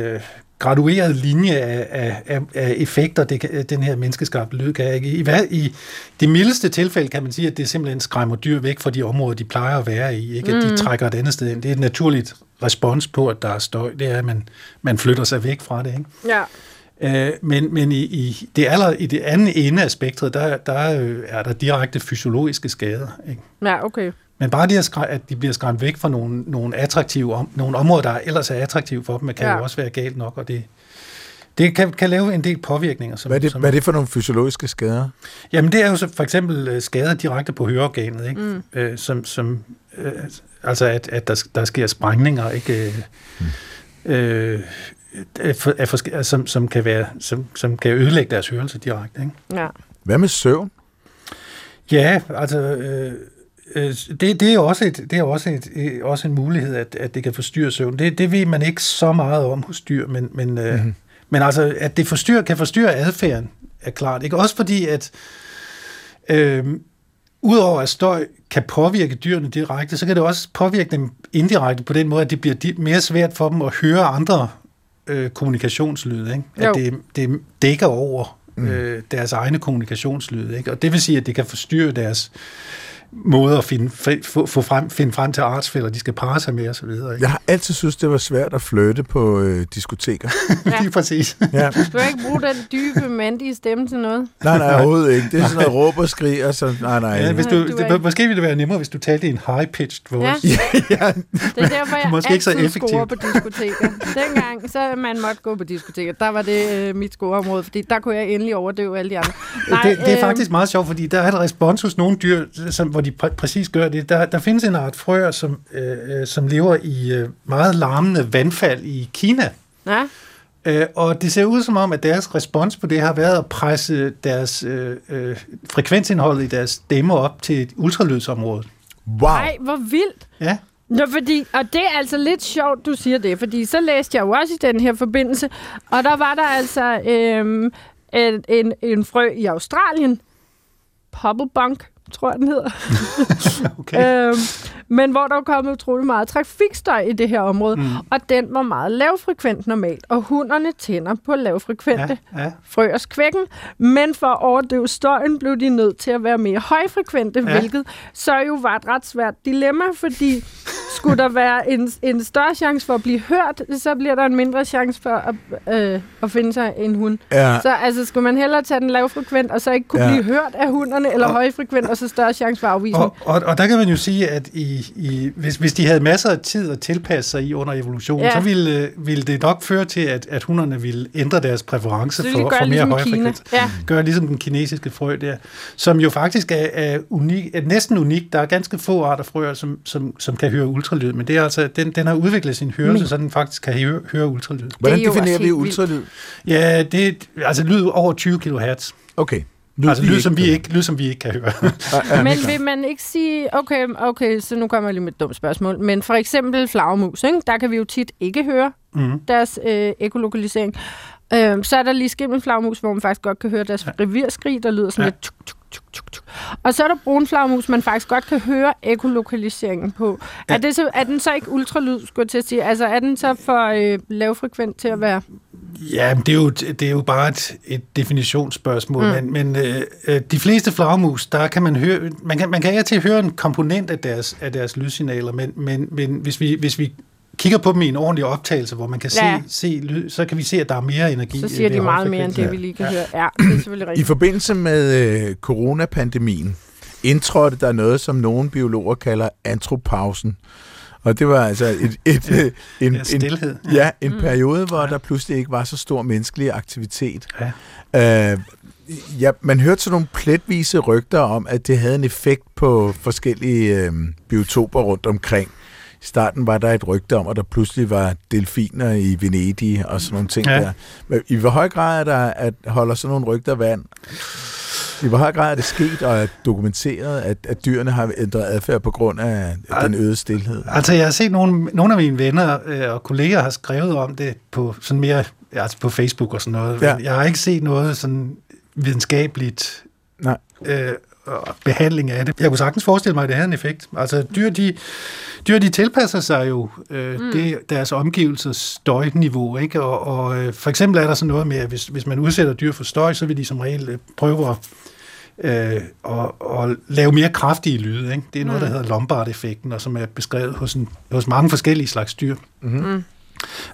gradueret linje af effekter, den her menneskeskabte lyd kan ikke. I det mildeste tilfælde kan man sige, at det simpelthen skræmmer dyr væk fra de områder, de plejer at være i, ikke? At de trækker et andet sted ind. Det er et naturligt respons på, at der er støj. Det er, at man flytter sig væk fra det, ikke? Ja. Men i det andet ende af spektret, der er der direkte fysiologiske skader, ikke? Ja, okay. Men bare det, at de bliver skræmt væk fra nogle attraktive nogle områder, der ellers er attraktive for dem, kan jo også være galt nok, og det kan lave en del påvirkninger. Hvad er det for nogle fysiologiske skader? Jamen det er jo så for eksempel skader direkte på høreorganet, ikke? Altså at der sker sprængninger, ikke? Som kan ødelægge deres hørelse direkte, ikke? Ja. Hvad med søvn? Ja, altså det er også en mulighed, at det kan forstyrre søvn. Det ved man ikke så meget om hos dyr, men altså at det kan forstyrre adfærden er klart, ikke? Også fordi at udover at støj kan påvirke dyrene direkte, så kan det også påvirke dem indirekte på den måde, at det bliver mere svært for dem at høre andre kommunikationslyde, ikke? At det dækker over deres egne kommunikationslyde, ikke? Og det vil sige, at det kan forstyrre deres måde at finde frem til artsfæller, de skal parre sig med og så videre, ikke? Jeg har altid synes, det var svært at flytte på diskoteker. Ja. Lige præcis. Ja. Du skal ikke bruge den dybe mandige stemme til noget. Nej, overhovedet ikke. Det er sådan noget råb og skrig og sådan. Nej. Ja, måske ville det være nemmere, hvis du talte i en high-pitched voice. Ja. Ja. Det er derfor, jeg måske altid ikke så scorer på diskoteker. Dengang, så man måtte gå på diskoteker. Der var det mit scoreområde, fordi der kunne jeg endelig overdøve alle de andre. Nej, det er faktisk meget sjovt, fordi der er et respons hos nogle dyr, som hvor de præcis gør det. Der findes en art frøer, som lever i meget larmende vandfald i Kina. Ja. Og det ser ud som om, at deres respons på det har været at presse deres frekvensindhold i deres stemmer op til et ultralydsområde. Wow! Nej, hvor vildt! Ja. Nå, og det er altså lidt sjovt, du siger det, fordi så læste jeg jo også i den her forbindelse, og der var der altså en frø i Australien, Popplebunk, tror jeg, den hedder. Okay. Men hvor der var kommet utrolig meget trafikstøj i det her område, og den var meget lavfrekvent normalt, og hunderne tænder på lavfrekvente frøers kvækken, men for at overdøve støjen blev de nødt til at være mere højfrekvente, hvilket så jo var et ret svært dilemma, fordi Skulle der være en større chance for at blive hørt, så bliver der en mindre chance for at finde sig en hund. Ja. Så altså, skulle man hellere tage den lavfrekvent, og så ikke kunne blive hørt af hunderne, eller højfrekvent, og så større chance for afvisning. Og der kan man jo sige, at hvis de havde masser af tid at tilpasse sig i under evolutionen, så ville det nok føre til, at hunderne ville ændre deres præference for mere højfrekvent. Gør ligesom den kinesiske frø der, som jo faktisk er næsten unik. Der er ganske få arter frøer, som kan høre ultralyd, men det er altså, den har udviklet sin hørelse, så den faktisk kan høre ultralyd. Hvordan definerer vi ultralyd? Ja, det altså lyd over 20 kHz. Okay. Lyd, som vi ikke kan høre. Men vil man ikke sige, okay, så nu kommer jeg lige med et dumt spørgsmål, men for eksempel flagermus, ikke? Der kan vi jo tit ikke høre deres ekolokalisering. Så er der lige skimmelflagermus, hvor man faktisk godt kan høre deres revirskrig, der lyder sådan lidt tuk, tuk. Og så er der brunflagermus, man faktisk godt kan høre ekolokaliseringen på. Ja. Er den så ikke ultralyd, skulle jeg til at sige? Altså, er den så for lavfrekvent til at være? Ja, men det er jo bare et definitionsspørgsmål. Men de fleste flagermus, der kan man høre... Man kan ikke til at høre en komponent af deres lydsignaler, men hvis vi kigger på dem i en ordentlig optagelse, hvor man kan se lyd, så kan vi se, at der er mere energi. Så siger de meget mere end det, vi lige kan høre. Ja, det er selvfølgelig rigtigt. I forbindelse med coronapandemien indtrådte der noget, som nogle biologer kalder antropausen. Og det var altså en periode, hvor der pludselig ikke var så stor menneskelig aktivitet. Ja. Man hørte sådan nogle pletvise rygter om, at det havde en effekt på forskellige biotoper rundt omkring. I starten var der et rygte om, at der pludselig var delfiner i Venedig og sådan nogle ting der. Men i hvor høj grad er der, at holder sådan nogle rygter vand? I hvor høj grad er det sket og er dokumenteret, at dyrene har ændret adfærd på grund af den øgede stilhed? Altså, jeg har set nogle af mine venner og kolleger har skrevet om det på sådan mere altså på Facebook og sådan noget. Ja. Jeg har ikke set noget sådan videnskabeligt. Nej. Behandling af det. Jeg kunne sagtens forestille mig, at det havde en effekt. Altså, dyr de tilpasser sig jo deres omgivelsers støjniveau, ikke? Og for eksempel er der sådan noget med, at hvis man udsætter dyr for støj, så vil de som regel prøve at lave mere kraftige lyde, ikke? Det er noget, der hedder Lombard-effekten, og som er beskrevet hos mange forskellige slags dyr.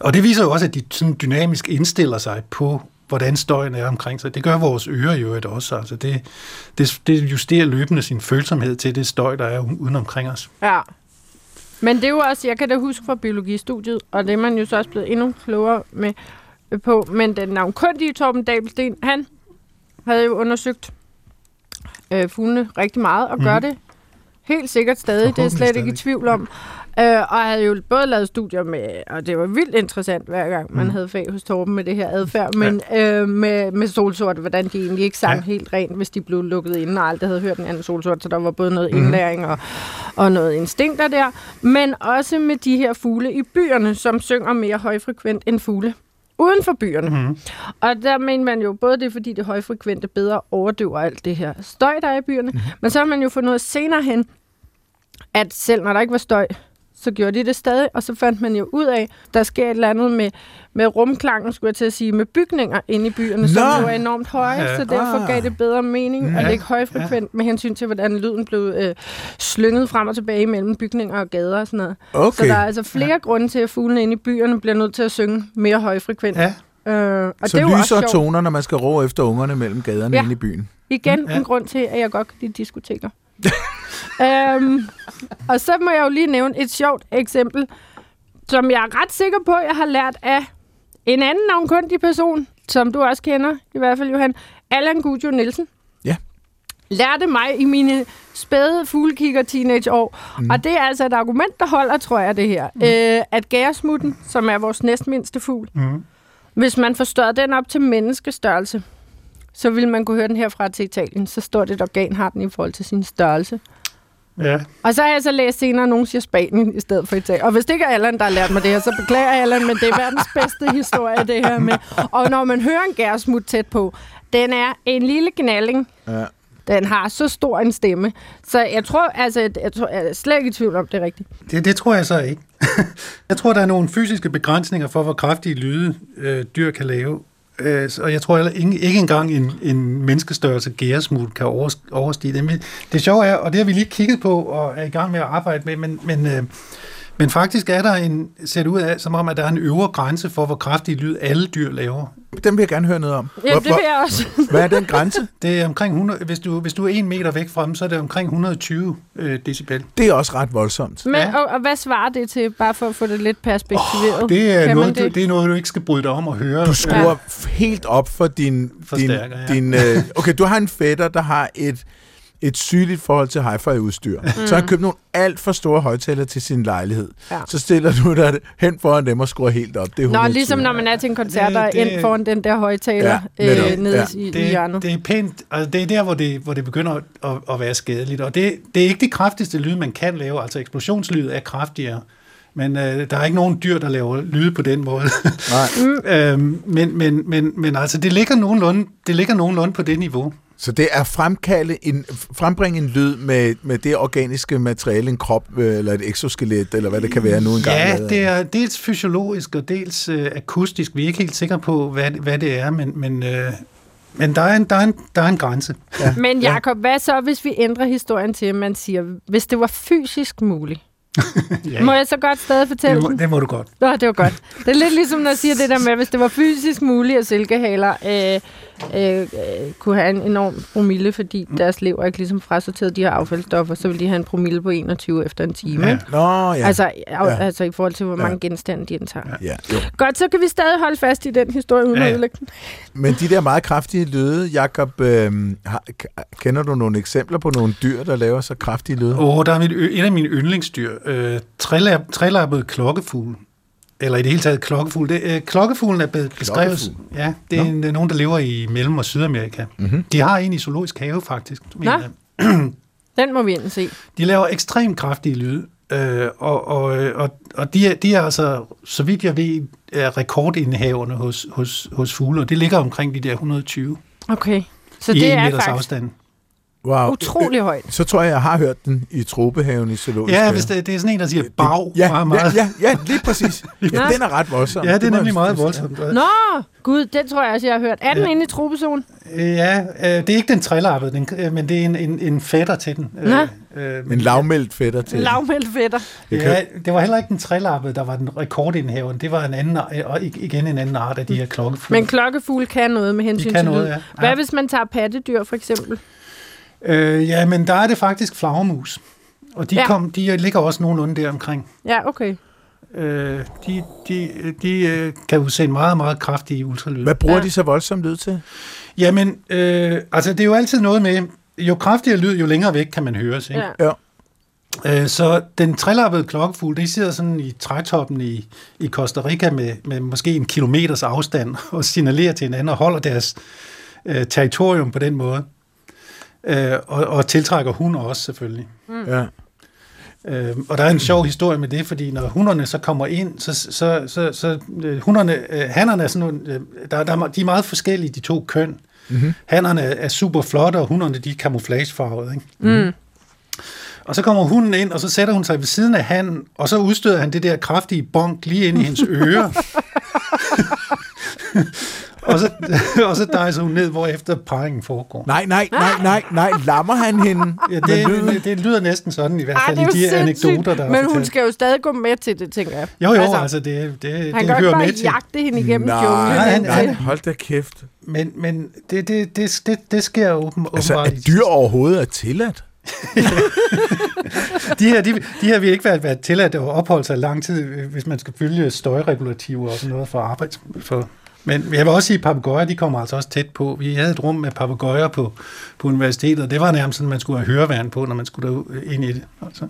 Og det viser jo også, at de sådan dynamisk indstiller sig på hvordan støjen er omkring sig. Det gør vores ører jo også. Altså det justerer løbende sin følsomhed til det støj, der er uden omkring os. Ja. Men det er jo også, jeg kan da huske fra biologistudiet, og det er man jo så også blevet endnu klogere med på, men den navnkundige Torben Dabelsten, han havde jo undersøgt fuglene rigtig meget, og gør det helt sikkert stadig. Det er slet ikke i tvivl om. Og jeg havde jo både lavet studier med, og det var vildt interessant hver gang, man havde fag hos Torben med det her adfærd, men med solsorte, hvordan de egentlig ikke sang helt rent, hvis de blev lukket inden og aldrig havde hørt en anden solsort, så der var både noget indlæring og noget instinkter der, men også med de her fugle i byerne, som synger mere højfrekvent end fugle uden for byerne. Og der mener man jo både det, fordi det højfrekvente bedre overdøver alt det her støj, der er i byerne, men så har man jo fundet noget senere hen, at selv når der ikke var støj, så gjorde de det stadig, og så fandt man jo ud af, der sker et eller andet med rumklangen, skulle jeg til at sige, med bygninger inde i byerne, som jo er enormt høje, så derfor gav det bedre mening at ligge højfrekvent med hensyn til, hvordan lyden blev slynget frem og tilbage mellem bygninger og gader og sådan noget. Okay. Så der er altså flere grunde til, at fuglene inde i byerne bliver nødt til at synge mere højfrekvent. Ja. Og så det er lyser toner, når man skal rå efter ungerne mellem gaderne inde i byen. Igen en grund til, at jeg godt kan lide diskoteker. Og så må jeg jo lige nævne et sjovt eksempel, som jeg er ret sikker på, jeg har lært af en anden navnkundig person, som du også kender, i hvert fald Johan, Allan Gujo Nielsen. Ja. Lærte mig i mine spæde fuglekikker-teenageår. Og det er altså et argument, der holder, tror jeg, det her. At gæresmutten, som er vores næstmindste fugl, hvis man forstørrer den op til menneskestørrelse, så ville man kunne høre den her fra til Italien. Så stort et organ har den i forhold til sin størrelse. Ja. Og så har jeg så læst senere, at nogen siger Spanien i stedet for Italien. Og hvis det ikke er Allan, der har lært mig det her, så beklager jeg, Allan, men det er verdens bedste historie, det her med. Og når man hører en gærsmut tæt på, den er en lille gnalling. Ja. Den har så stor en stemme. Så jeg tror, jeg er slet ikke i tvivl om det rigtigt. Det tror jeg så ikke. Jeg tror, der er nogle fysiske begrænsninger for, hvor kraftige lyde dyr kan lave. Og jeg tror ikke engang en menneskestørrelse gæresmut kan overstige det. Men det sjove er, og det har vi lige kigget på og er i gang med at arbejde med, men Men faktisk er der en, set ud af, som om, at der er en øvre grænse for, hvor kraftig lyd alle dyr laver. Den vil jeg gerne høre noget om. Ja, det vil jeg også. Hvad er den grænse? Det er omkring 100, hvis du er 1 meter væk fra dem, så er det omkring 120 decibel. Det er også ret voldsomt. Men, ja. og hvad svarer det til, bare for at få det lidt perspektiveret? Det er noget, du ikke skal bryde dig om at høre. Du skruer helt op for din okay, du har en fætter, der har et sygeligt forhold til hi-fi-udstyr. Mm. Så har han købt nogle alt for store højttalere til sin lejlighed. Ja. Så stiller du dig hen foran dem og skruer helt op. Det er ligesom når man er til en koncert, der ind foran den der højttaler nede i hjørnet. Det er pænt. Altså, det er der, hvor det begynder at være skadeligt. Og det er ikke det kraftigste lyd, man kan lave. Altså eksplosionslyd er kraftigere. Men der er ikke nogen dyr, der laver lyde på den måde. Nej. Men altså, det ligger nogenlunde på det niveau. Så det er frembringe en lyd med det organiske materiale, en krop eller et exoskelet, eller hvad det kan være nu engang. Ja, det er dels fysiologisk og dels akustisk. Vi er ikke helt sikre på, hvad det er, men der er en grænse. Ja. Men Jakob, hvad så, hvis vi ændrer historien til, at man siger, hvis det var fysisk muligt? Ja. Må jeg så godt stadig fortælle den? Det må du godt. Nå, det var godt. Det er lidt ligesom, når jeg siger det der med, hvis det var fysisk muligt, at silkehaler kunne have en enorm promille, fordi deres lever ikke ligesom frasorteret de her affaldsstoffer, så ville de have en promille på 21 efter en time. Ja. Nå, ja. Altså i forhold til, hvor mange genstande de indtager. Ja. Ja. Godt, så kan vi stadig holde fast i den historie uden at ødelægge den. Men de der meget kraftige lyde, Jakob, kender du nogle eksempler på nogle dyr, der laver så kraftige lyde? Der er et af mine yndlingsdyr. Trælappet klokkefugl, eller i det hele taget klokkefugl. Klokkefuglen er beskrevet. Ja, det er nogen, der lever i Mellem- og Sydamerika. Mm-hmm. De har en i Zoologisk have, faktisk. Den må vi ind se. De laver ekstremt kraftige lyde, og de er altså, så vidt jeg ved, er rekordindhaverne hos fugle, og det ligger omkring de der 120. Okay, så det er meters afstand. Wow. Utrolig højt. Så tror jeg har hørt den i Tropehaven i Zoologisk. Ja, hvis det er sådan en, der siger bag meget meget. Ja, lige præcis. Ja, den er ret voldsom. Ja, det er nemlig meget voldsomt. Nå, gud, den tror jeg også, jeg har hørt. Er den inde i Tropezonen? Ja, det er ikke den trælappede, men det er en fætter til den. En lavmældt fætter til den. Lavmældt fætter. Ja, det var heller ikke den trælappede, der var den rekordindhavende. Det var en anden, og igen en anden art af de her klokkefugle. Men klokkefugle kan noget med hensyn til lyd. Hvad hvis man tager pattedyr for eksempel? Men der er det faktisk flagermus. Og de ligger også nogenlunde der omkring. Ja, okay. De kan udsende meget, meget kraftige ultralyde. Hvad bruger de så voldsomt lyd til? Jamen, altså det er jo altid noget med, jo kraftigere lyd, jo længere væk kan man høres, ikke? Ja. Så den trælappede klokkefugl, de sidder sådan i trætoppen i Costa Rica med måske 1 kilometers afstand og signalerer til hinanden og holder deres territorium på den måde. Og tiltrækker hunder også, selvfølgelig. Mm. Ja. Og der er en sjov historie med det, fordi når hunderne så kommer ind, så hannerne er sådan nogle, de er meget forskellige, de to køn. Mm-hmm. Hannerne er super flotte, og hunderne, de er camouflagefarvede, ikke? Mm. Og så kommer hunden ind, og så sætter hun sig ved siden af hannen, og så udstøder han det der kraftige bonk lige ind i hendes ører. og så dejser hun ned, hvorefter parringen foregår. Nej, lammer han hende? Ja, det lyder næsten sådan, i hvert fald i de anekdoter, der er fortalt. Men hun skal jo stadig gå med til det, tænker jeg. Jo, altså det han hører med til. Han kan jagte hende igennem junglen. Nej, hold da kæft. Men det sker åbenbart. Altså, at dyr overhovedet er tilladt? De her vil ikke været tilladt at opholde sig lang tid, hvis man skal følge støjregulativer og sådan noget for arbejde. Men jeg vil også sige, at papegøjer, de kommer altså også tæt på. Vi havde et rum med papegøjer på universitetet, og det var nærmest sådan, man skulle have høreværn på, når man skulle ind i det. Altså.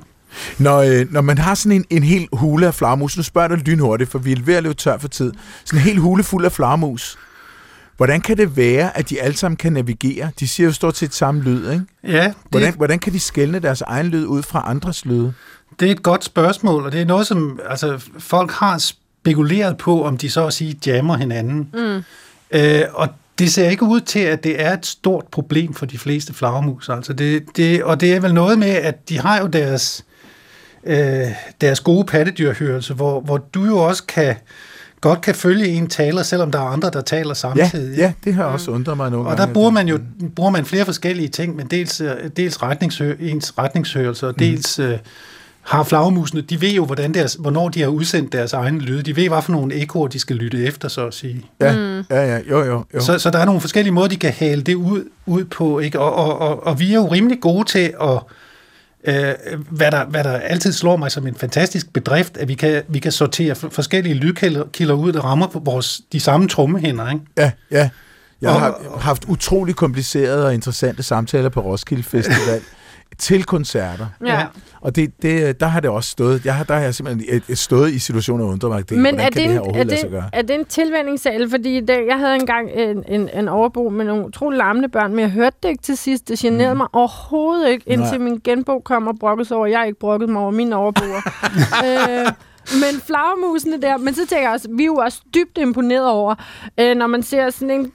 Når man har sådan en hel hule af flagermus, nu spørger jeg dig lynhurtigt, for vi er ved at løbe tør for tid, sådan en hel hule fuld af flagermus. Hvordan kan det være, at de alle sammen kan navigere? De siger jo stort set samme lyd, ikke? Ja. Hvordan kan de skelne deres egen lyd ud fra andres lyde? Det er et godt spørgsmål, og det er noget, som altså, folk har spekuleret på, om de så at sige jammer hinanden. Mm. Og det ser ikke ud til, at det er et stort problem for de fleste flagermus. Altså og det er vel noget med, at de har jo deres gode pattedyrhørelse, hvor du jo også godt kan følge en taler, selvom der er andre, der taler samtidig. Ja, det har også undret mig nogle gange. Og der bruger man flere forskellige ting, men dels ens retningshørelse, og dels har flagermusene, de ved jo, hvornår de har udsendt deres egne lyde. De ved, hvad for nogle ekkoer de skal lytte efter, så at sige. Ja. Så der er nogle forskellige måder, de kan hale det ud på, ikke? Og vi er jo rimelig gode til at... Hvad der altid slår mig som en fantastisk bedrift, at vi kan sortere forskellige lydkilder ud, der rammer på de samme trommehænder, ikke? Ja. Jeg har haft utrolig komplicerede og interessante samtaler på Roskilde Festival til koncerter. Ja. Og der har det også stået. Der har jeg simpelthen stået i situationer og undret mig, er det en tilvænningssal? Fordi jeg havde engang en overbo med nogle utrolig larmende børn, men jeg hørte det ikke til sidst. Det generede mig overhovedet ikke, indtil min genbo kom og brokkede sig over. Jeg har ikke brokket mig over mine overboer. Men flagermusene der, men så tænker jeg også, vi er jo også dybt imponeret over, når man ser sådan en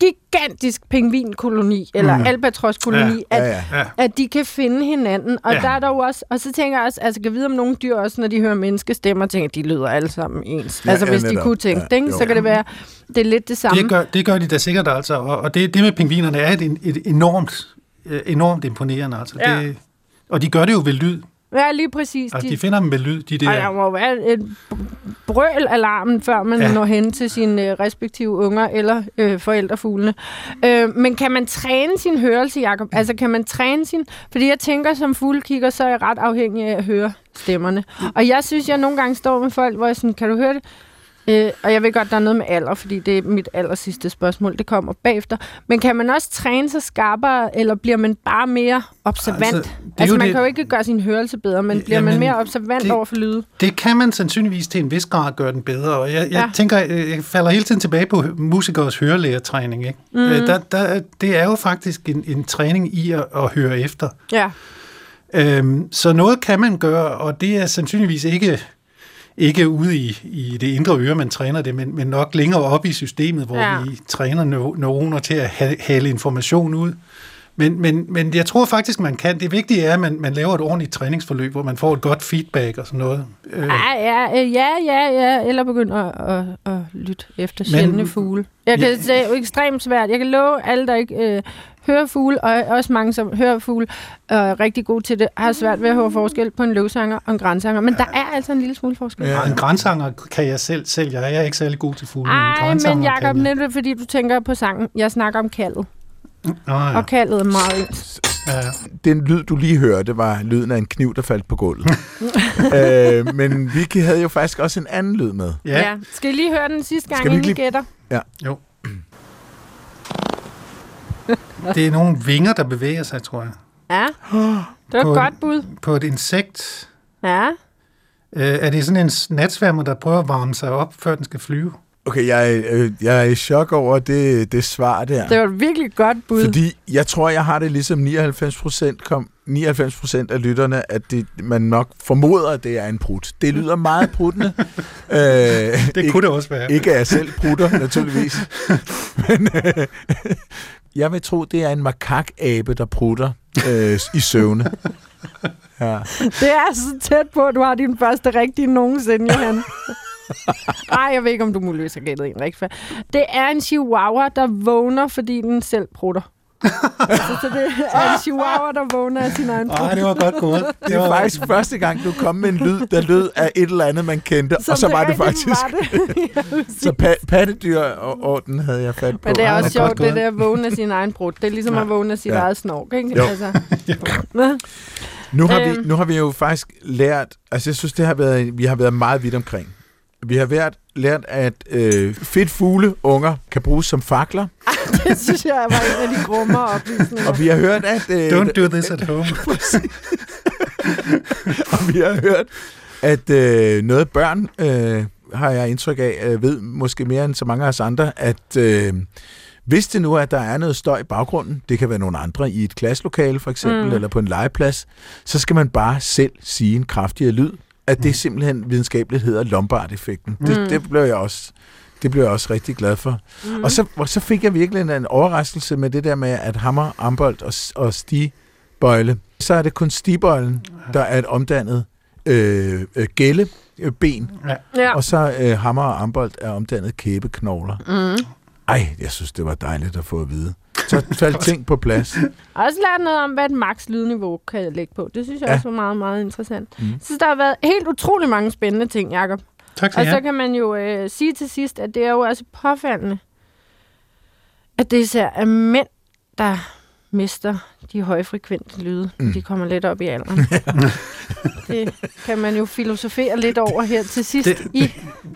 gigantisk pingvinkoloni eller albatroskoloni, at de kan finde hinanden, og der er der jo også, og så tænker jeg også, altså kan vide om nogle dyr også, når de hører menneskestemmer, tænker de lyder alle sammen ens. Hvis de kunne tænke det, så kan det være, det er lidt det samme. Det gør de da sikkert altså, og det med pingvinerne er et enormt imponerende altså. Ja. Og de gør det jo ved lyd. Ja, lige præcis. Altså, de finder dem med lyd, de der... Der må være et brøl-alarmen, før man når hen til sine respektive unger eller forældrefuglene. Men kan man træne sin hørelse, Jakob? Altså, kan man træne sin... Fordi jeg tænker, som fuglekigger, så er jeg ret afhængig af at høre stemmerne. Og jeg synes, jeg nogle gange står med folk, hvor jeg sådan, kan du høre det? Og jeg ved godt, der er noget med alder, fordi det er mit allersidste spørgsmål, det kommer bagefter. Men kan man også træne sig skarpere, eller bliver man bare mere observant? Kan jo ikke gøre sin hørelse bedre, men bliver man mere observant over for lyde? Det kan man sandsynligvis til en vis grad gøre den bedre, og jeg tænker, jeg falder hele tiden tilbage på musikers hørelærertræning, ikke? Mm. Det er jo faktisk en træning i at høre efter. Ja. Så noget kan man gøre, og det er sandsynligvis ikke ude i det indre øre, man træner det, men nok længere op i systemet, hvor vi træner neuroner til at hale information ud. Men jeg tror faktisk, man kan. Det vigtige er, at man laver et ordentligt træningsforløb, hvor man får et godt feedback og sådan noget. Ja. Eller begynder at lytte efter sjældne fugle. Det er jo ekstremt svært. Jeg kan love alle, der ikke hører fugle, og også mange, som hører fugle, og er rigtig gode til det, har svært ved at høre forskel på en løvsanger og en gransanger. Men der er altså en lille smule forskel. Ja, en gransanger kan jeg selv. Jeg er ikke særlig god til fugle, men Jakob, netop fordi du tænker på sangen. Jeg snakker om kaldet. Og kaldet er meget ens. Den lyd, du lige hørte, var lyden af en kniv, der faldt på gulvet. Men Vicky havde jo faktisk også en anden lyd med. Ja. Skal I lige høre den sidste gang, inden I gætter? Ja. Jo. Det er nogle vinger, der bevæger sig, tror jeg. Ja, det var et godt bud. På et insekt. Ja. Er det sådan en natsværmer, der prøver at varme sig op, før den skal flyve? Okay, jeg er i chok over det svar der. Det var et virkelig godt bud. Fordi jeg tror, jeg har det ligesom 99% af lytterne, at man nok formoder, at det er en prut. Det lyder meget pruttende. Det kunne det også være. Ikke at jeg selv prutter, naturligvis. Men jeg vil tro, det er en makakabe, der prutter i søvne. Ja. Det er så tæt på, at du har din første rigtige nogensinde, Johan. Nej, jeg ved ikke, om du muligvis har gættet en rigtig færd. Det er en chihuahua, der vågner, fordi den selv prutter. Så det er en chihuahua, der vågner af sin egen prut. Det var godt gået. Det var faktisk første gang, du kom med en lyd, der lød af et eller andet, man kendte. Som og så var det faktisk... Var det. Så pattedyrorden havde jeg fat på. Men det er også sjovt, det der at vågne af sin egen prut. Det er ligesom at vågne af sin eget snork, ikke? Jo. Altså. Jo. Nu har vi jo faktisk lært... Altså, jeg synes, vi har været meget vidt omkring. Vi har lært, at fedt fugleunger kan bruges som fakler. Det synes jeg var en af de grummere oplysninger. Og vi har hørt, at... Don't do this at home. Og vi har hørt, at noget børn, har jeg indtryk af, ved måske mere end så mange af os andre, at hvis det nu er, at der er noget støj i baggrunden, det kan være nogle andre i et klasselokale for eksempel, eller på en legeplads, så skal man bare selv sige en kraftigere lyd. At det simpelthen videnskabeligt hedder Lombard-effekten. Det blev jeg også rigtig glad for. Mm. Og så fik jeg virkelig en overraskelse med det der med, at hammer, armbold og stigbøjle, så er det kun stigbøjlen, der er et omdannet gælleben, og så hammer og armbold er omdannet kæbeknogler. Mm. Ej, jeg synes, det var dejligt at få at vide. Så faldt ting på plads. Også lært noget om, hvad et maks lydniveau kan lægge på. Det synes jeg også var meget, meget interessant. Mm. Så der har været helt utrolig mange spændende ting, Jakob. Tak skal I have. Og så kan man jo sige til sidst, at det er jo også påfaldende, at det især er mænd, der mister de højfrekvente lyde. Mm. De kommer lidt op i alderen. Det kan man jo filosofere lidt over her til sidst.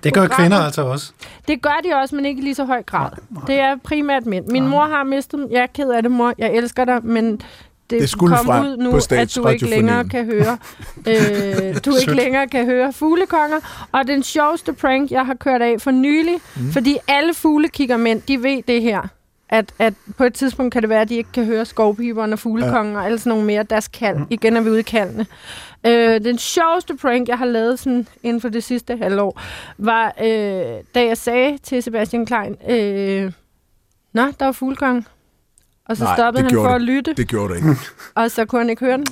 Det gør kvinder altså også. Det gør de også, men ikke i lige så høj grad. Nej. Det er primært mænd. Min mor har mistet dem. Jeg er ked af det, mor. Jeg elsker dig, men det kom ud nu, at du ikke længere kan høre fuglekonger. Og den sjoveste prank, jeg har kørt af for nylig, fordi alle fuglekiggermænd, de ved det her. At på et tidspunkt kan det være, at de ikke kan høre skovpiberne og fuglekongen og alle sådan nogle mere deres kald. Igen er vi ude i kaldene. Den sjoveste prank, jeg har lavet sådan inden for det sidste halvår, var, da jeg sagde til Sebastian Klein, nå, der var fuglekongen. Og så stoppede han for at lytte. Det gjorde det ikke. Og så kunne han ikke høre den.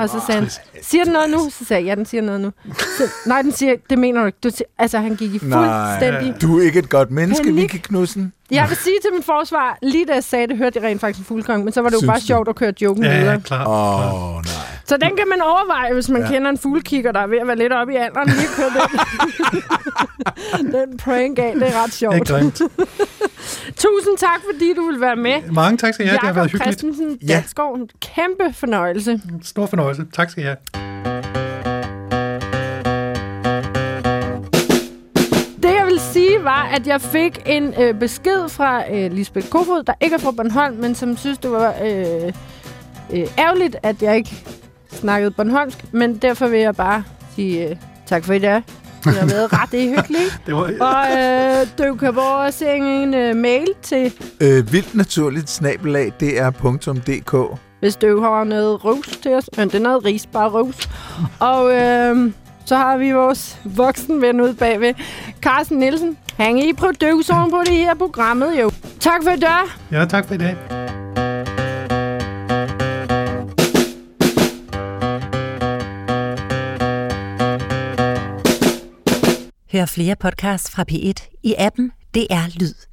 Og så sagde han, siger den noget nu? Så sagde jeg, ja, den siger noget nu. Så, nej, den siger, det mener du ikke. Altså, han gik i fuldstændig... Nej, du er ikke et godt menneske, Vicky Knudsen. Jeg vil sige til min forsvar, lige da jeg sagde det, hørte jeg rent faktisk en fuglekong, men så var det jo bare sjovt at køre joken videre. Ja, klart. Så den kan man overveje, hvis man kender en fuglekigger, der er ved at være lidt oppe i alderen. Lige at køre den. Den prank af, det er ret sjovt. Det er grimt. Tusind tak, fordi du ville være med. Mange tak skal I have, det har været hyggeligt. Jakob Christensen-Dalsgaard, en kæmpe fornøjelse. En stor fornøjelse. Tak skal I have. Var, at jeg fik en besked fra Lisbeth Kofod, der ikke er fra Bornholm, men som synes, det var ærgerligt, at jeg ikke snakkede bornholmsk, men derfor vil jeg bare sige tak for i dag. Det har været ret hyggeligt. Det var, og du kan bare sende en mail til vildtnaturligt@dr.dk, hvis du har noget ros til os, men det er noget ris, bare ros. Og så har vi vores voksenven ude bagved. Carsten Nielsen, han er i produceren på det her programmet, jo. Tak for i dag. Ja, tak for i dag. Hør flere podcasts fra P1 i appen DR Lyd.